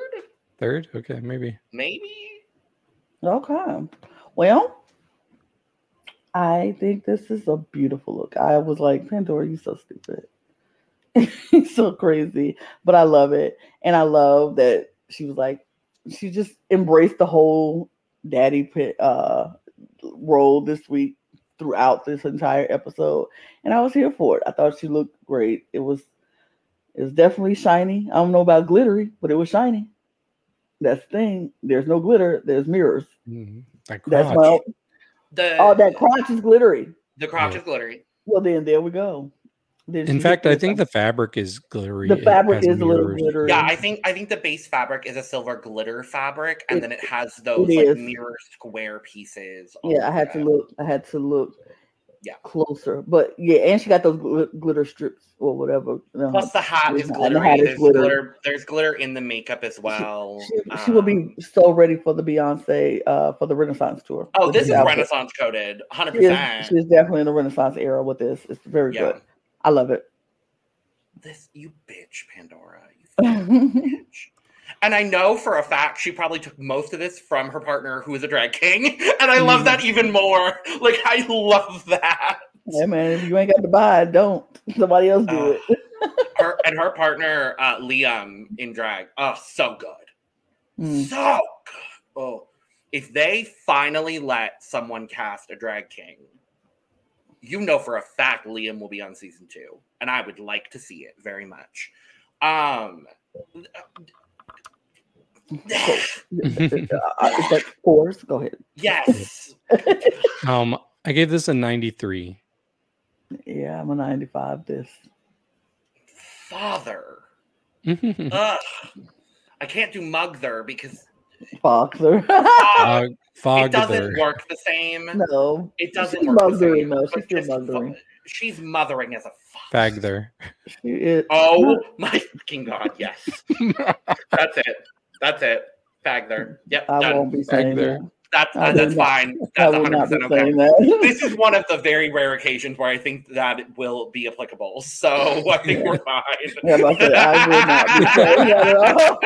Third? Okay, maybe. Okay. Well, I think this is a beautiful look. I was like, Pandora, you're so stupid. It's so crazy, but I love it. And I love that she was like, she just embraced the whole daddy role this week throughout this entire episode. And I was here for it. I thought she looked great. It was definitely shiny. I don't know about glittery, but it was shiny. That's the thing. There's no glitter. There's mirrors. Mm-hmm. That's my. That crotch is glittery. The crotch is glittery. Well, then there we go. In fact, I think the fabric is glittery. The fabric is a little glittery. Yeah, I think the base fabric is a silver glitter fabric, and then it has those like mirror square pieces. Yeah, I had to look. Yeah, closer. But yeah, and she got those glitter strips or whatever. Plus the hat is glittery. There's glitter in the makeup as well. She will be so ready for the Beyonce, for the Renaissance tour. Oh, this is outfit. Renaissance coded, 100%. She's definitely in the Renaissance era with this. It's very good. I love it. This, you bitch, Pandora. You bitch. And I know for a fact she probably took most of this from her partner, who is a drag king. And I love that even more. Like, I love that. Yeah, man. If you ain't got to buy it, don't. Somebody else do it. her partner, Liam, in drag. Oh, so good. So good. Oh, if they finally let someone cast a drag king, you know for a fact Liam will be on season 2, and I would like to see it very much. Go ahead. Yes. I gave this a 93. Yeah, I'm a 95. This father. Ugh. I can't do mugther because Fogther. It doesn't work the same. No. It doesn't work mothering, the same. She's mothering. She's mothering as a fuck. Fagther. Oh my fucking god, yes. That's it. Fagther. Yep. I won't be saying that. That's fine. That's 100% okay. This is one of the very rare occasions where I think that it will be applicable. So I think we're fine. Yeah, I will not be saying that at all.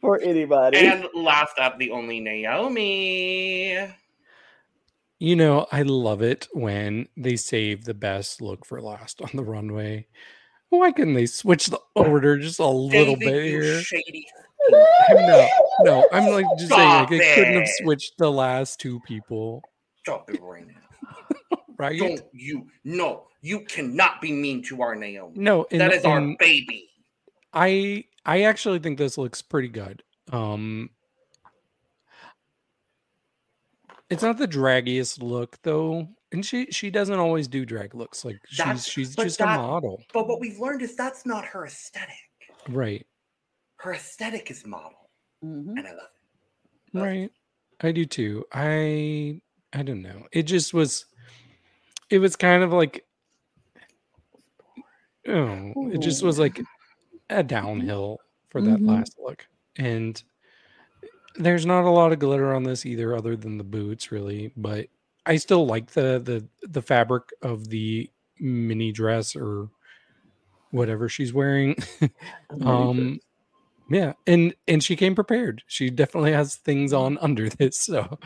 For anybody. And last up, the only Naomy. You know, I love it when they save the best look for last on the runway. Why couldn't they switch the order just a little bit here? Shady. No, I'm like just Stop saying, like, they couldn't have switched the last two people. Stop it right now. Right? You cannot be mean to our Naomy. No, that is our baby. I actually think this looks pretty good. It's not the draggiest look though, and she doesn't always do drag looks. Like she's just a model. But what we've learned is that's not her aesthetic. Right. Her aesthetic is model, and I love it. Right, I do too. I don't know. It just was. It was kind of like. Oh, it just was like a downhill for that last look. And there's not a lot of glitter on this either, other than the boots, really. But I still like the fabric of the mini dress or whatever she's wearing. Yeah, and she came prepared. She definitely has things on under this, so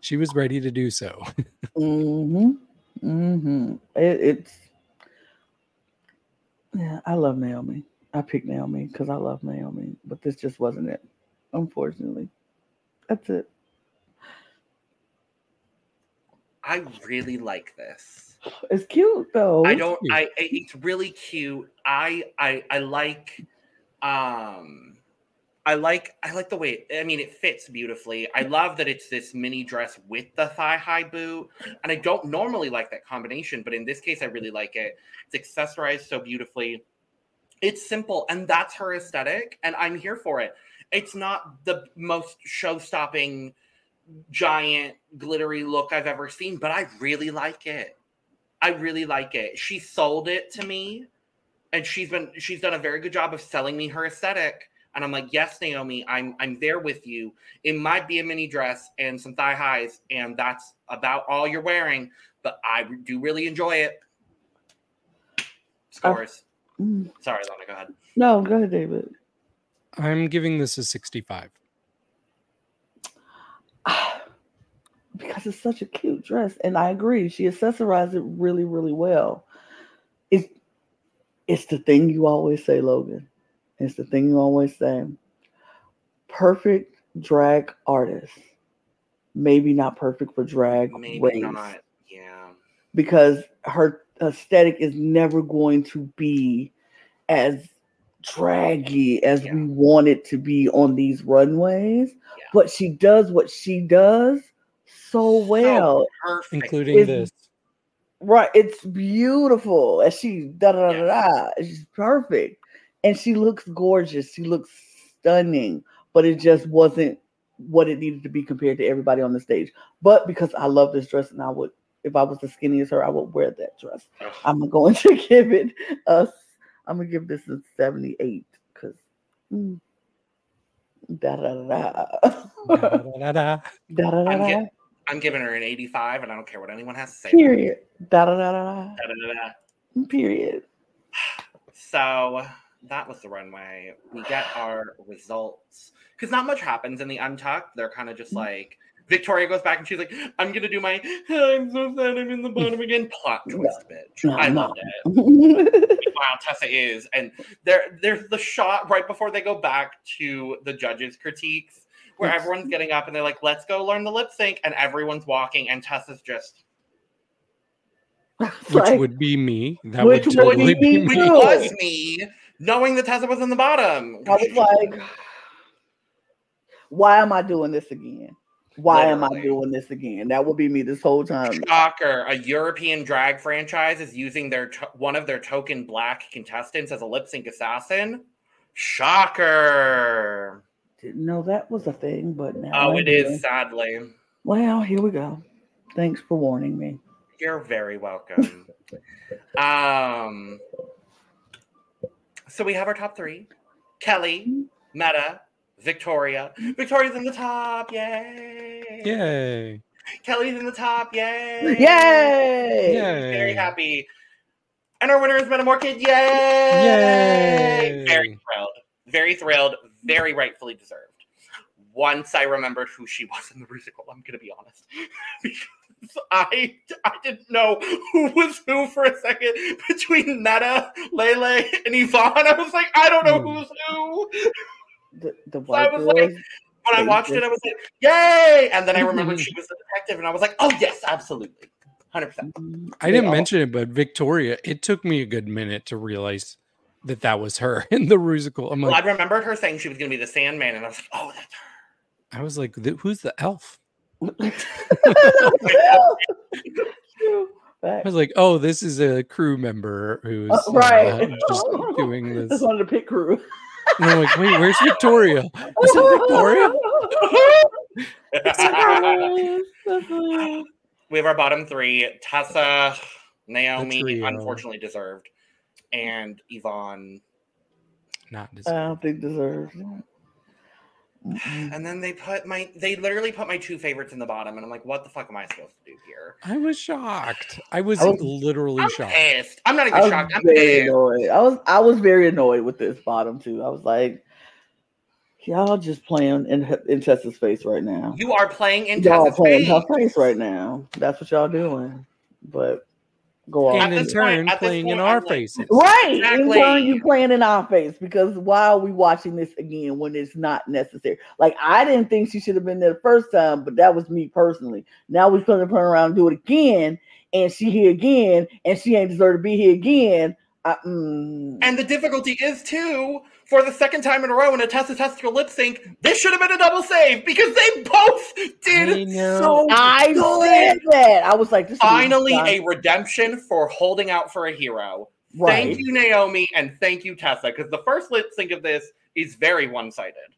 she was ready to do so. Yeah, I love Naomy. I picked Naomy because I love Naomy, but this just wasn't it, unfortunately. That's it. I really like this. It's cute though. It's really cute. I like the way it fits beautifully. I love that it's this mini dress with the thigh-high boot. And I don't normally like that combination, but in this case, I really like it. It's accessorized so beautifully. It's simple, and that's her aesthetic, and I'm here for it. It's not the most show-stopping, giant, glittery look I've ever seen, but I really like it. She sold it to me. And she's done a very good job of selling me her aesthetic. And I'm like, yes, Naomy, I'm there with you. It might be a mini dress and some thigh highs, and that's about all you're wearing. But I do really enjoy it. Scores. Sorry, Lana, go ahead. No, go ahead, David. I'm giving this a 65. Because it's such a cute dress. And I agree. She accessorized it really, really well. It's It's the thing you always say, Logan. It's the thing you always say. Perfect drag artist. Maybe not perfect for drag race. Maybe not, yeah. Because her aesthetic is never going to be as draggy as we want it to be on these runways. Yeah. But she does what she does so well. So including this. Right. It's beautiful. And she's da-da-da-da. She's perfect. And she looks gorgeous. She looks stunning. But it just wasn't what it needed to be compared to everybody on the stage. But because I love this dress and I would, if I was as skinny as her, I would wear that dress. Oh. I'm going to give it a, I'm going to give this a 78 because I'm giving her an 85 and I don't care what anyone has to say. Period. Period. So that was the runway. We get our results. Because not much happens in the Untucked. They're kind of just like, Victoria goes back and she's like, I'm going to do my, I'm so sad I'm in the bottom again. Plot twist, bitch. I loved it. Wow, Tessa is. And there's the shot right before they go back to the judges' critiques where everyone's getting up and they're like, let's go learn the lip sync. And everyone's walking and Tessa's just... Which would be me. That would totally be me. Which was me, knowing that Tessa was in the bottom. I was like... Why am I doing this again? Why am I doing this again? That would be me this whole time. Shocker. A European drag franchise is using their one of their token black contestants as a lip sync assassin. Shocker. Didn't know that was a thing, but now it is, sadly. Well, here we go. Thanks for warning me. You're very welcome. So we have our top three. Kelly, Meta, Victoria. Victoria's in the top. Yay. Yay. Kelly's in the top. Yay. Yay. Yay. Very happy. And our winner is Metamorkid. Yay. Yay. Very thrilled. Very thrilled. Very rightfully deserved. Once I remembered who she was in the musical, I'm going to be honest. Because I didn't know who was who for a second between Meta, Lele, and Yvonne. I was like, I don't know who's who. The white so I was like, when I watched it, I was like, yay! And then I remembered she was the detective, and I was like, oh, yes, absolutely. 100%. I didn't mention it, but Victoria, it took me a good minute to realize that that was her in the Rusical. Well, I remembered her saying she was going to be the Sandman, and I was like, oh, that's her. I was like, who's the elf? I was like, oh, this is a crew member who's just doing this. This wanted to pick crew. And I'm like, wait, where's Victoria? Is that Victoria? We have our bottom three. Tessa, Naomi, unfortunately deserved. And Yvonne. Not deserved. I don't think deserved. And then they literally put my two favorites in the bottom. And I'm like, what the fuck am I supposed to do here? I was shocked. I was literally shocked. Pissed. I'm not even shocked. I'm pissed. Annoyed. I was very annoyed with this bottom too. I was like, y'all just playing in Tessa's face right now. You are playing in Tessa's face. Her face right now. That's what y'all doing. But go on. And in turn, playing in our faces. Right. Exactly. In turn, you playing in our face because why are we watching this again when it's not necessary? Like, I didn't think she should have been there the first time, but that was me personally. Now we're going to turn around and do it again, and she here again, and she ain't deserved to be here again. And the difficulty is, too, for the second time in a row in a Tessa Testicle lip sync, this should have been a double save because they both did so good. That. I was like, this finally a redemption for holding out for a hero. Right. Thank you, Naomi, and thank you, Tessa, because the first lip sync of this is very one-sided.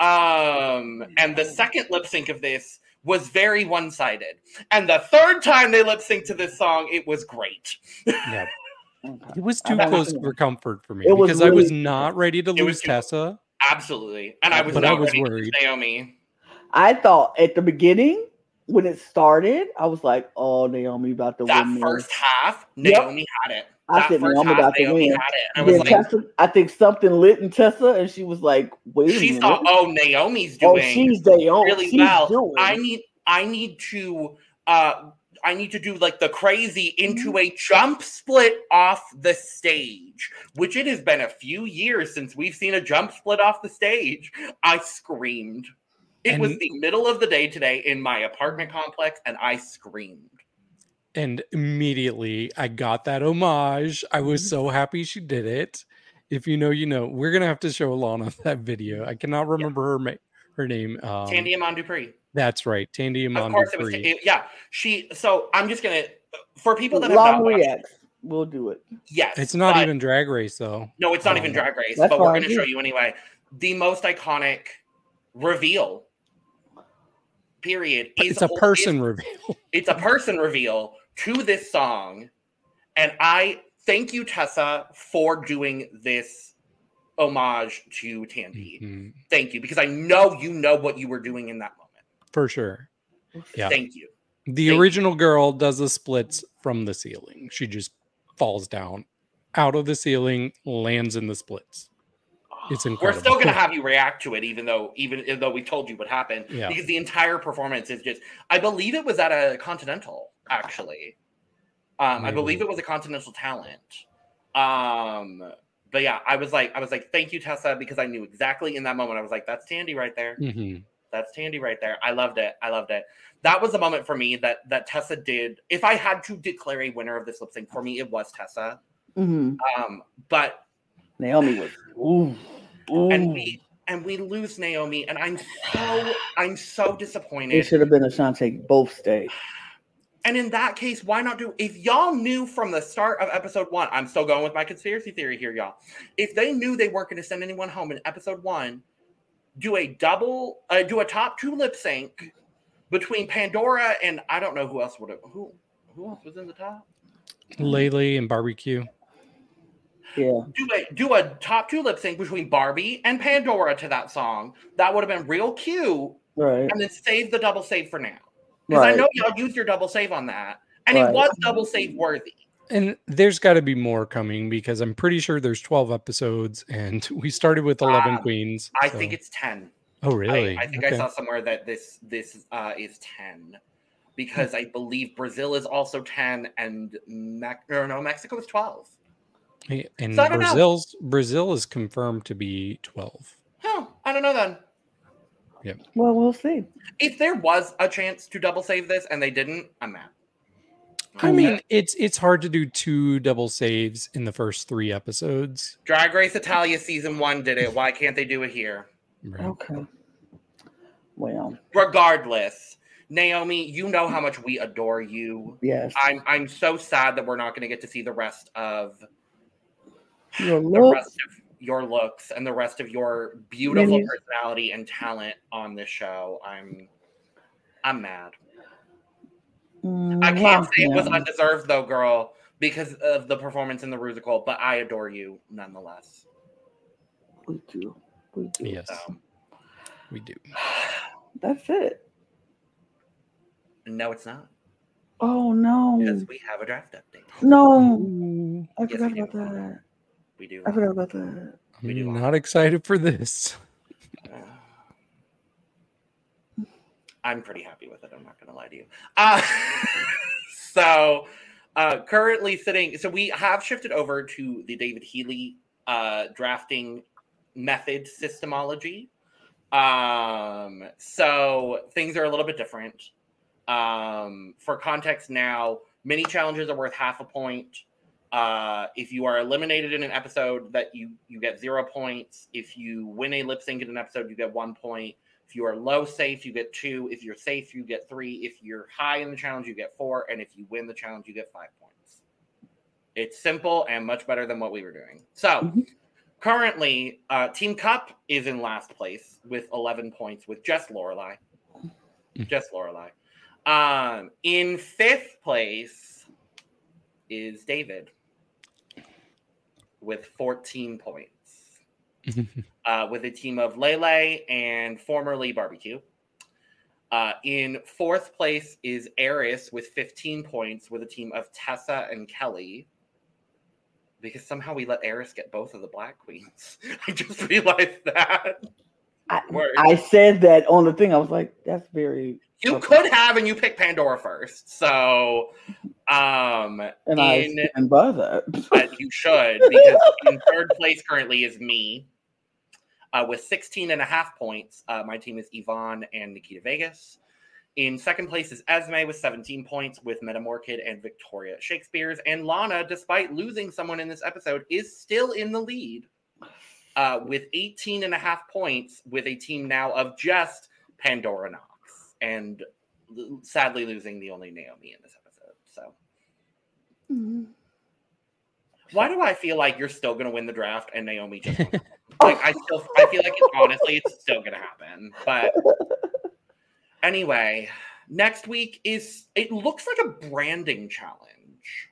And the second lip sync of this was very one-sided. And the third time they lip synced to this song, it was great. Yep. Okay. It was too close for comfort for me because really, I was not ready to lose Tessa. Absolutely. And I was worried. To lose Naomi. I thought at the beginning when it started, I was like, oh, Naomi about to win. That first half, Naomi had it. I said, Naomi about to win. I was like, Tessa, I think something lit in Tessa, and she was like, wait a minute. She thought, oh, Naomi's doing really well. I need to I need to do like the crazy into a jump split off the stage, which it has been a few years since we've seen a jump split off the stage. I screamed. It was the middle of the day today in my apartment complex, and I screamed. And immediately I got that homage. I was so happy she did it. If you know, you know. We're going to have to show Alana that video. I cannot remember her name. Tandi Iman Dupree. That's right. Tandi Iman Dupree. Yeah. So I'm just going to, for people that have not watched, we'll do it. Yes. It's not even Drag Race, though. No, it's not even Drag Race, but we're going to show you anyway. The most iconic reveal, period. It's a person reveal. It's a person reveal to this song. And I thank you, Tessa, for doing this homage to Tandi. Mm-hmm. Thank you, because I know you know what you were doing in that moment. For sure. Yeah. Thank you. The original girl does the splits from the ceiling. She just falls down out of the ceiling, lands in the splits. It's incredible. We're still going to have you react to it, even though we told you what happened. Yeah. Because the entire performance is just, I believe it was at a Continental, actually. I believe it was a Continental talent. But yeah, I was like, thank you, Tessa, because I knew exactly in that moment. I was like, that's Tandi right there. Mm-hmm. That's Tandi right there. I loved it. That was the moment for me that Tessa did. If I had to declare a winner of this lip sync, for me, it was Tessa. Mm-hmm. But Naomy was ooh. And we lose Naomy, and I'm so disappointed. It should have been Ashanti both stages. And in that case, why not do, if y'all knew from the start of episode one, I'm still going with my conspiracy theory here, y'all. If they knew they weren't going to send anyone home in episode one, do a top two lip sync between Pandora and I don't know who else would have. Who else was in the top? Lele and Barbecue. Yeah. Do a top two lip sync between Barbie and Pandora to that song. That would have been real cute. Right. And then save the double save for now. Because I know y'all used your double save on that. And it was double save worthy. And there's got to be more coming, because I'm pretty sure there's 12 episodes and we started with 11 queens. So. I think it's 10. Oh, really? I think I saw somewhere that this is 10, because I believe Brazil is also 10 and Mexico is 12. And so Brazil is confirmed to be 12. Huh. I don't know then. Yeah. Well, we'll see. If there was a chance to double save this and they didn't, I'm mad. I mean, it's hard to do two double saves in the first three episodes. Drag Race Italia season 1 did it. Why can't they do it here? Right. Okay. Well, regardless, Naomy, you know how much we adore you. Yes. I'm so sad that we're not going to get to see the rest of your looks and the rest of your beautiful personality and talent on this show. I'm mad. I can't say it was undeserved, though, girl, because of the performance in the Rusical, but I adore you nonetheless. We do. Yes. So. We do. That's it. No, it's not. Oh, no. Because we have a draft update. No. I forgot about that. We do. I forgot about that. I'm not excited for this. I'm pretty happy with it. I'm not going to lie to you. So currently sitting, so we have shifted over to the David Healy drafting method systemology. So things are a little bit different. For context now, mini challenges are worth half a point. If you are eliminated in an episode, that you get 0 points. If you win a lip sync in an episode, you get 1 point. If you are low safe, you get 2. If you're safe, you get 3. If you're high in the challenge, you get 4. And if you win the challenge, you get 5 points. It's simple and much better than what we were doing. So currently, Team CUP is in last place with 11 points with just Lorelei. Just Lorelei. In 5th place is David with 14 points. With a team of Lele and formerly Barbecue. In 4th place is Eris with 15 points with a team of Tessa and Kelly. Because somehow we let Eris get both of the Black Queens. I just realized that. I said that on the thing. I was like, that's very You could have, and you picked Pandora first. So, and I stand by that. But you should, because in third place currently is me with 16 and a half points. My team is Yvonne and Nikita Vegaz. In second place is Esme with 17 points with Metamorkid and Victoria Shakespears. And Lana, despite losing someone in this episode, is still in the lead with 18 and a half points with a team now of just Pandora Nox. And sadly losing the only Naomy in this episode. So Why do I feel like you're still going to win the draft and Naomy just won? Like I feel like it's, honestly, it's still going to happen. But anyway, next week it looks like a branding challenge.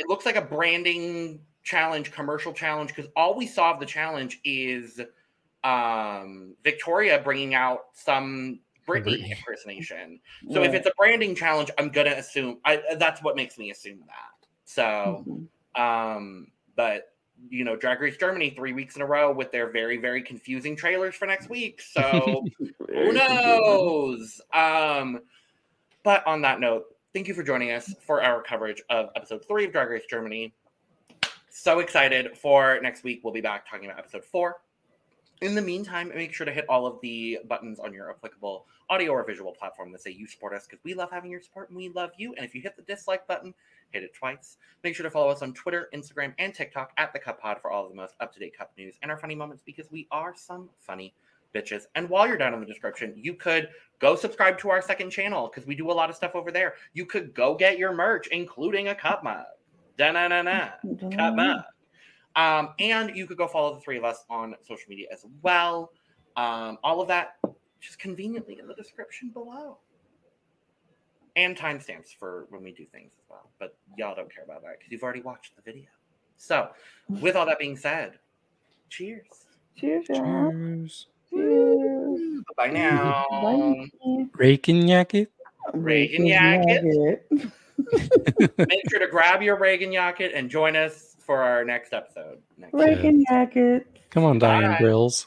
It looks like a branding challenge, commercial challenge, because all we saw of the challenge is Victoria bringing out some Britney impersonation. So if it's a branding challenge, I'm going to assume, that's what makes me assume that. So, but you know, Drag Race Germany 3 weeks in a row with their very, very confusing trailers for next week. So who knows? But on that note, thank you for joining us for our coverage of episode 3 of Drag Race Germany. So excited for next week. We'll be back talking about episode 4. In the meantime, make sure to hit all of the buttons on your applicable audio or visual platform that say you support us, because we love having your support and we love you. And if you hit the dislike button, hit it twice. Make sure to follow us on Twitter, Instagram, and TikTok at The Cup Pod for all of the most up-to-date Cup news and our funny moments, because we are some funny bitches. And while you're down in the description, you could go subscribe to our second channel, because we do a lot of stuff over there. You could go get your merch, including a cup mug. Da-na-na-na. Cup mug. And you could go follow the three of us on social media as well. All of that just conveniently in the description below. And timestamps for when we do things as well. But y'all don't care about that because you've already watched the video. So, with all that being said, cheers. Cheers, y'all. Cheers. Cheers. Bye now. Bye. Reagan jacket. Reagan jacket. Make sure to grab your Reagan jacket and join us for our next episode. Reagan jacket. Come on, Diane Brills.